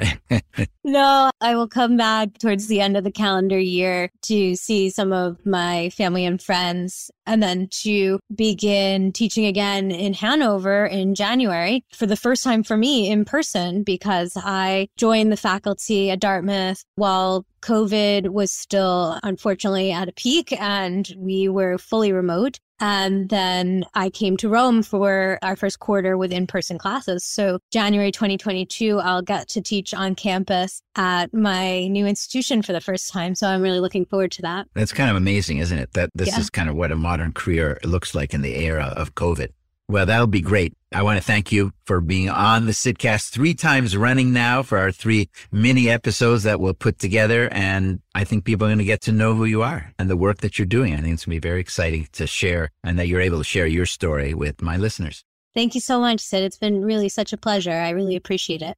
No, I will come back towards the end of the calendar year to see some of my family and friends, and then to begin teaching again in Hanover in January for the first time for me in person, because I joined the faculty at Dartmouth while COVID was still, unfortunately, at a peak and we were fully remote. And then I came to Rome for our first quarter with in-person classes. So January 2022, I'll get to teach on campus at my new institution for the first time. So I'm really looking forward to that. That's kind of amazing, isn't it? That this is kind of what a modern career looks like in the era of COVID. Well, that'll be great. I want to thank you for being on the Sidcast 3 times running now for our 3 mini episodes that we'll put together. And I think people are going to get to know who you are and the work that you're doing. I think it's going to be very exciting to share and that you're able to share your story with my listeners. Thank you so much, Sid. It's been really such a pleasure. I really appreciate it.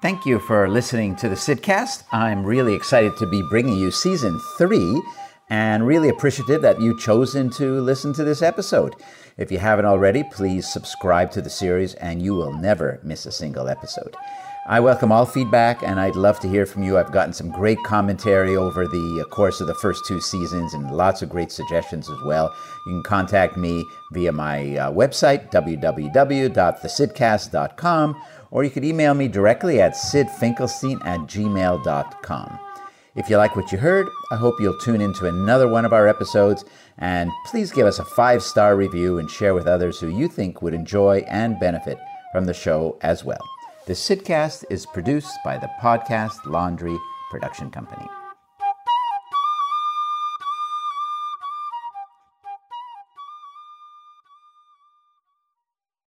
Thank you for listening to the Sidcast. I'm really excited to be bringing you season 3 and really appreciative that you've chosen to listen to this episode. If you haven't already, please subscribe to the series and you will never miss a single episode. I welcome all feedback and I'd love to hear from you. I've gotten some great commentary over the course of the first 2 seasons and lots of great suggestions as well. You can contact me via my website, www.thesidcast.com. Or you could email me directly at sidfinkelstein@gmail.com. If you like what you heard, I hope you'll tune into another one of our episodes, and please give us a 5-star review and share with others who you think would enjoy and benefit from the show as well. The Sidcast is produced by the Podcast Laundry Production Company.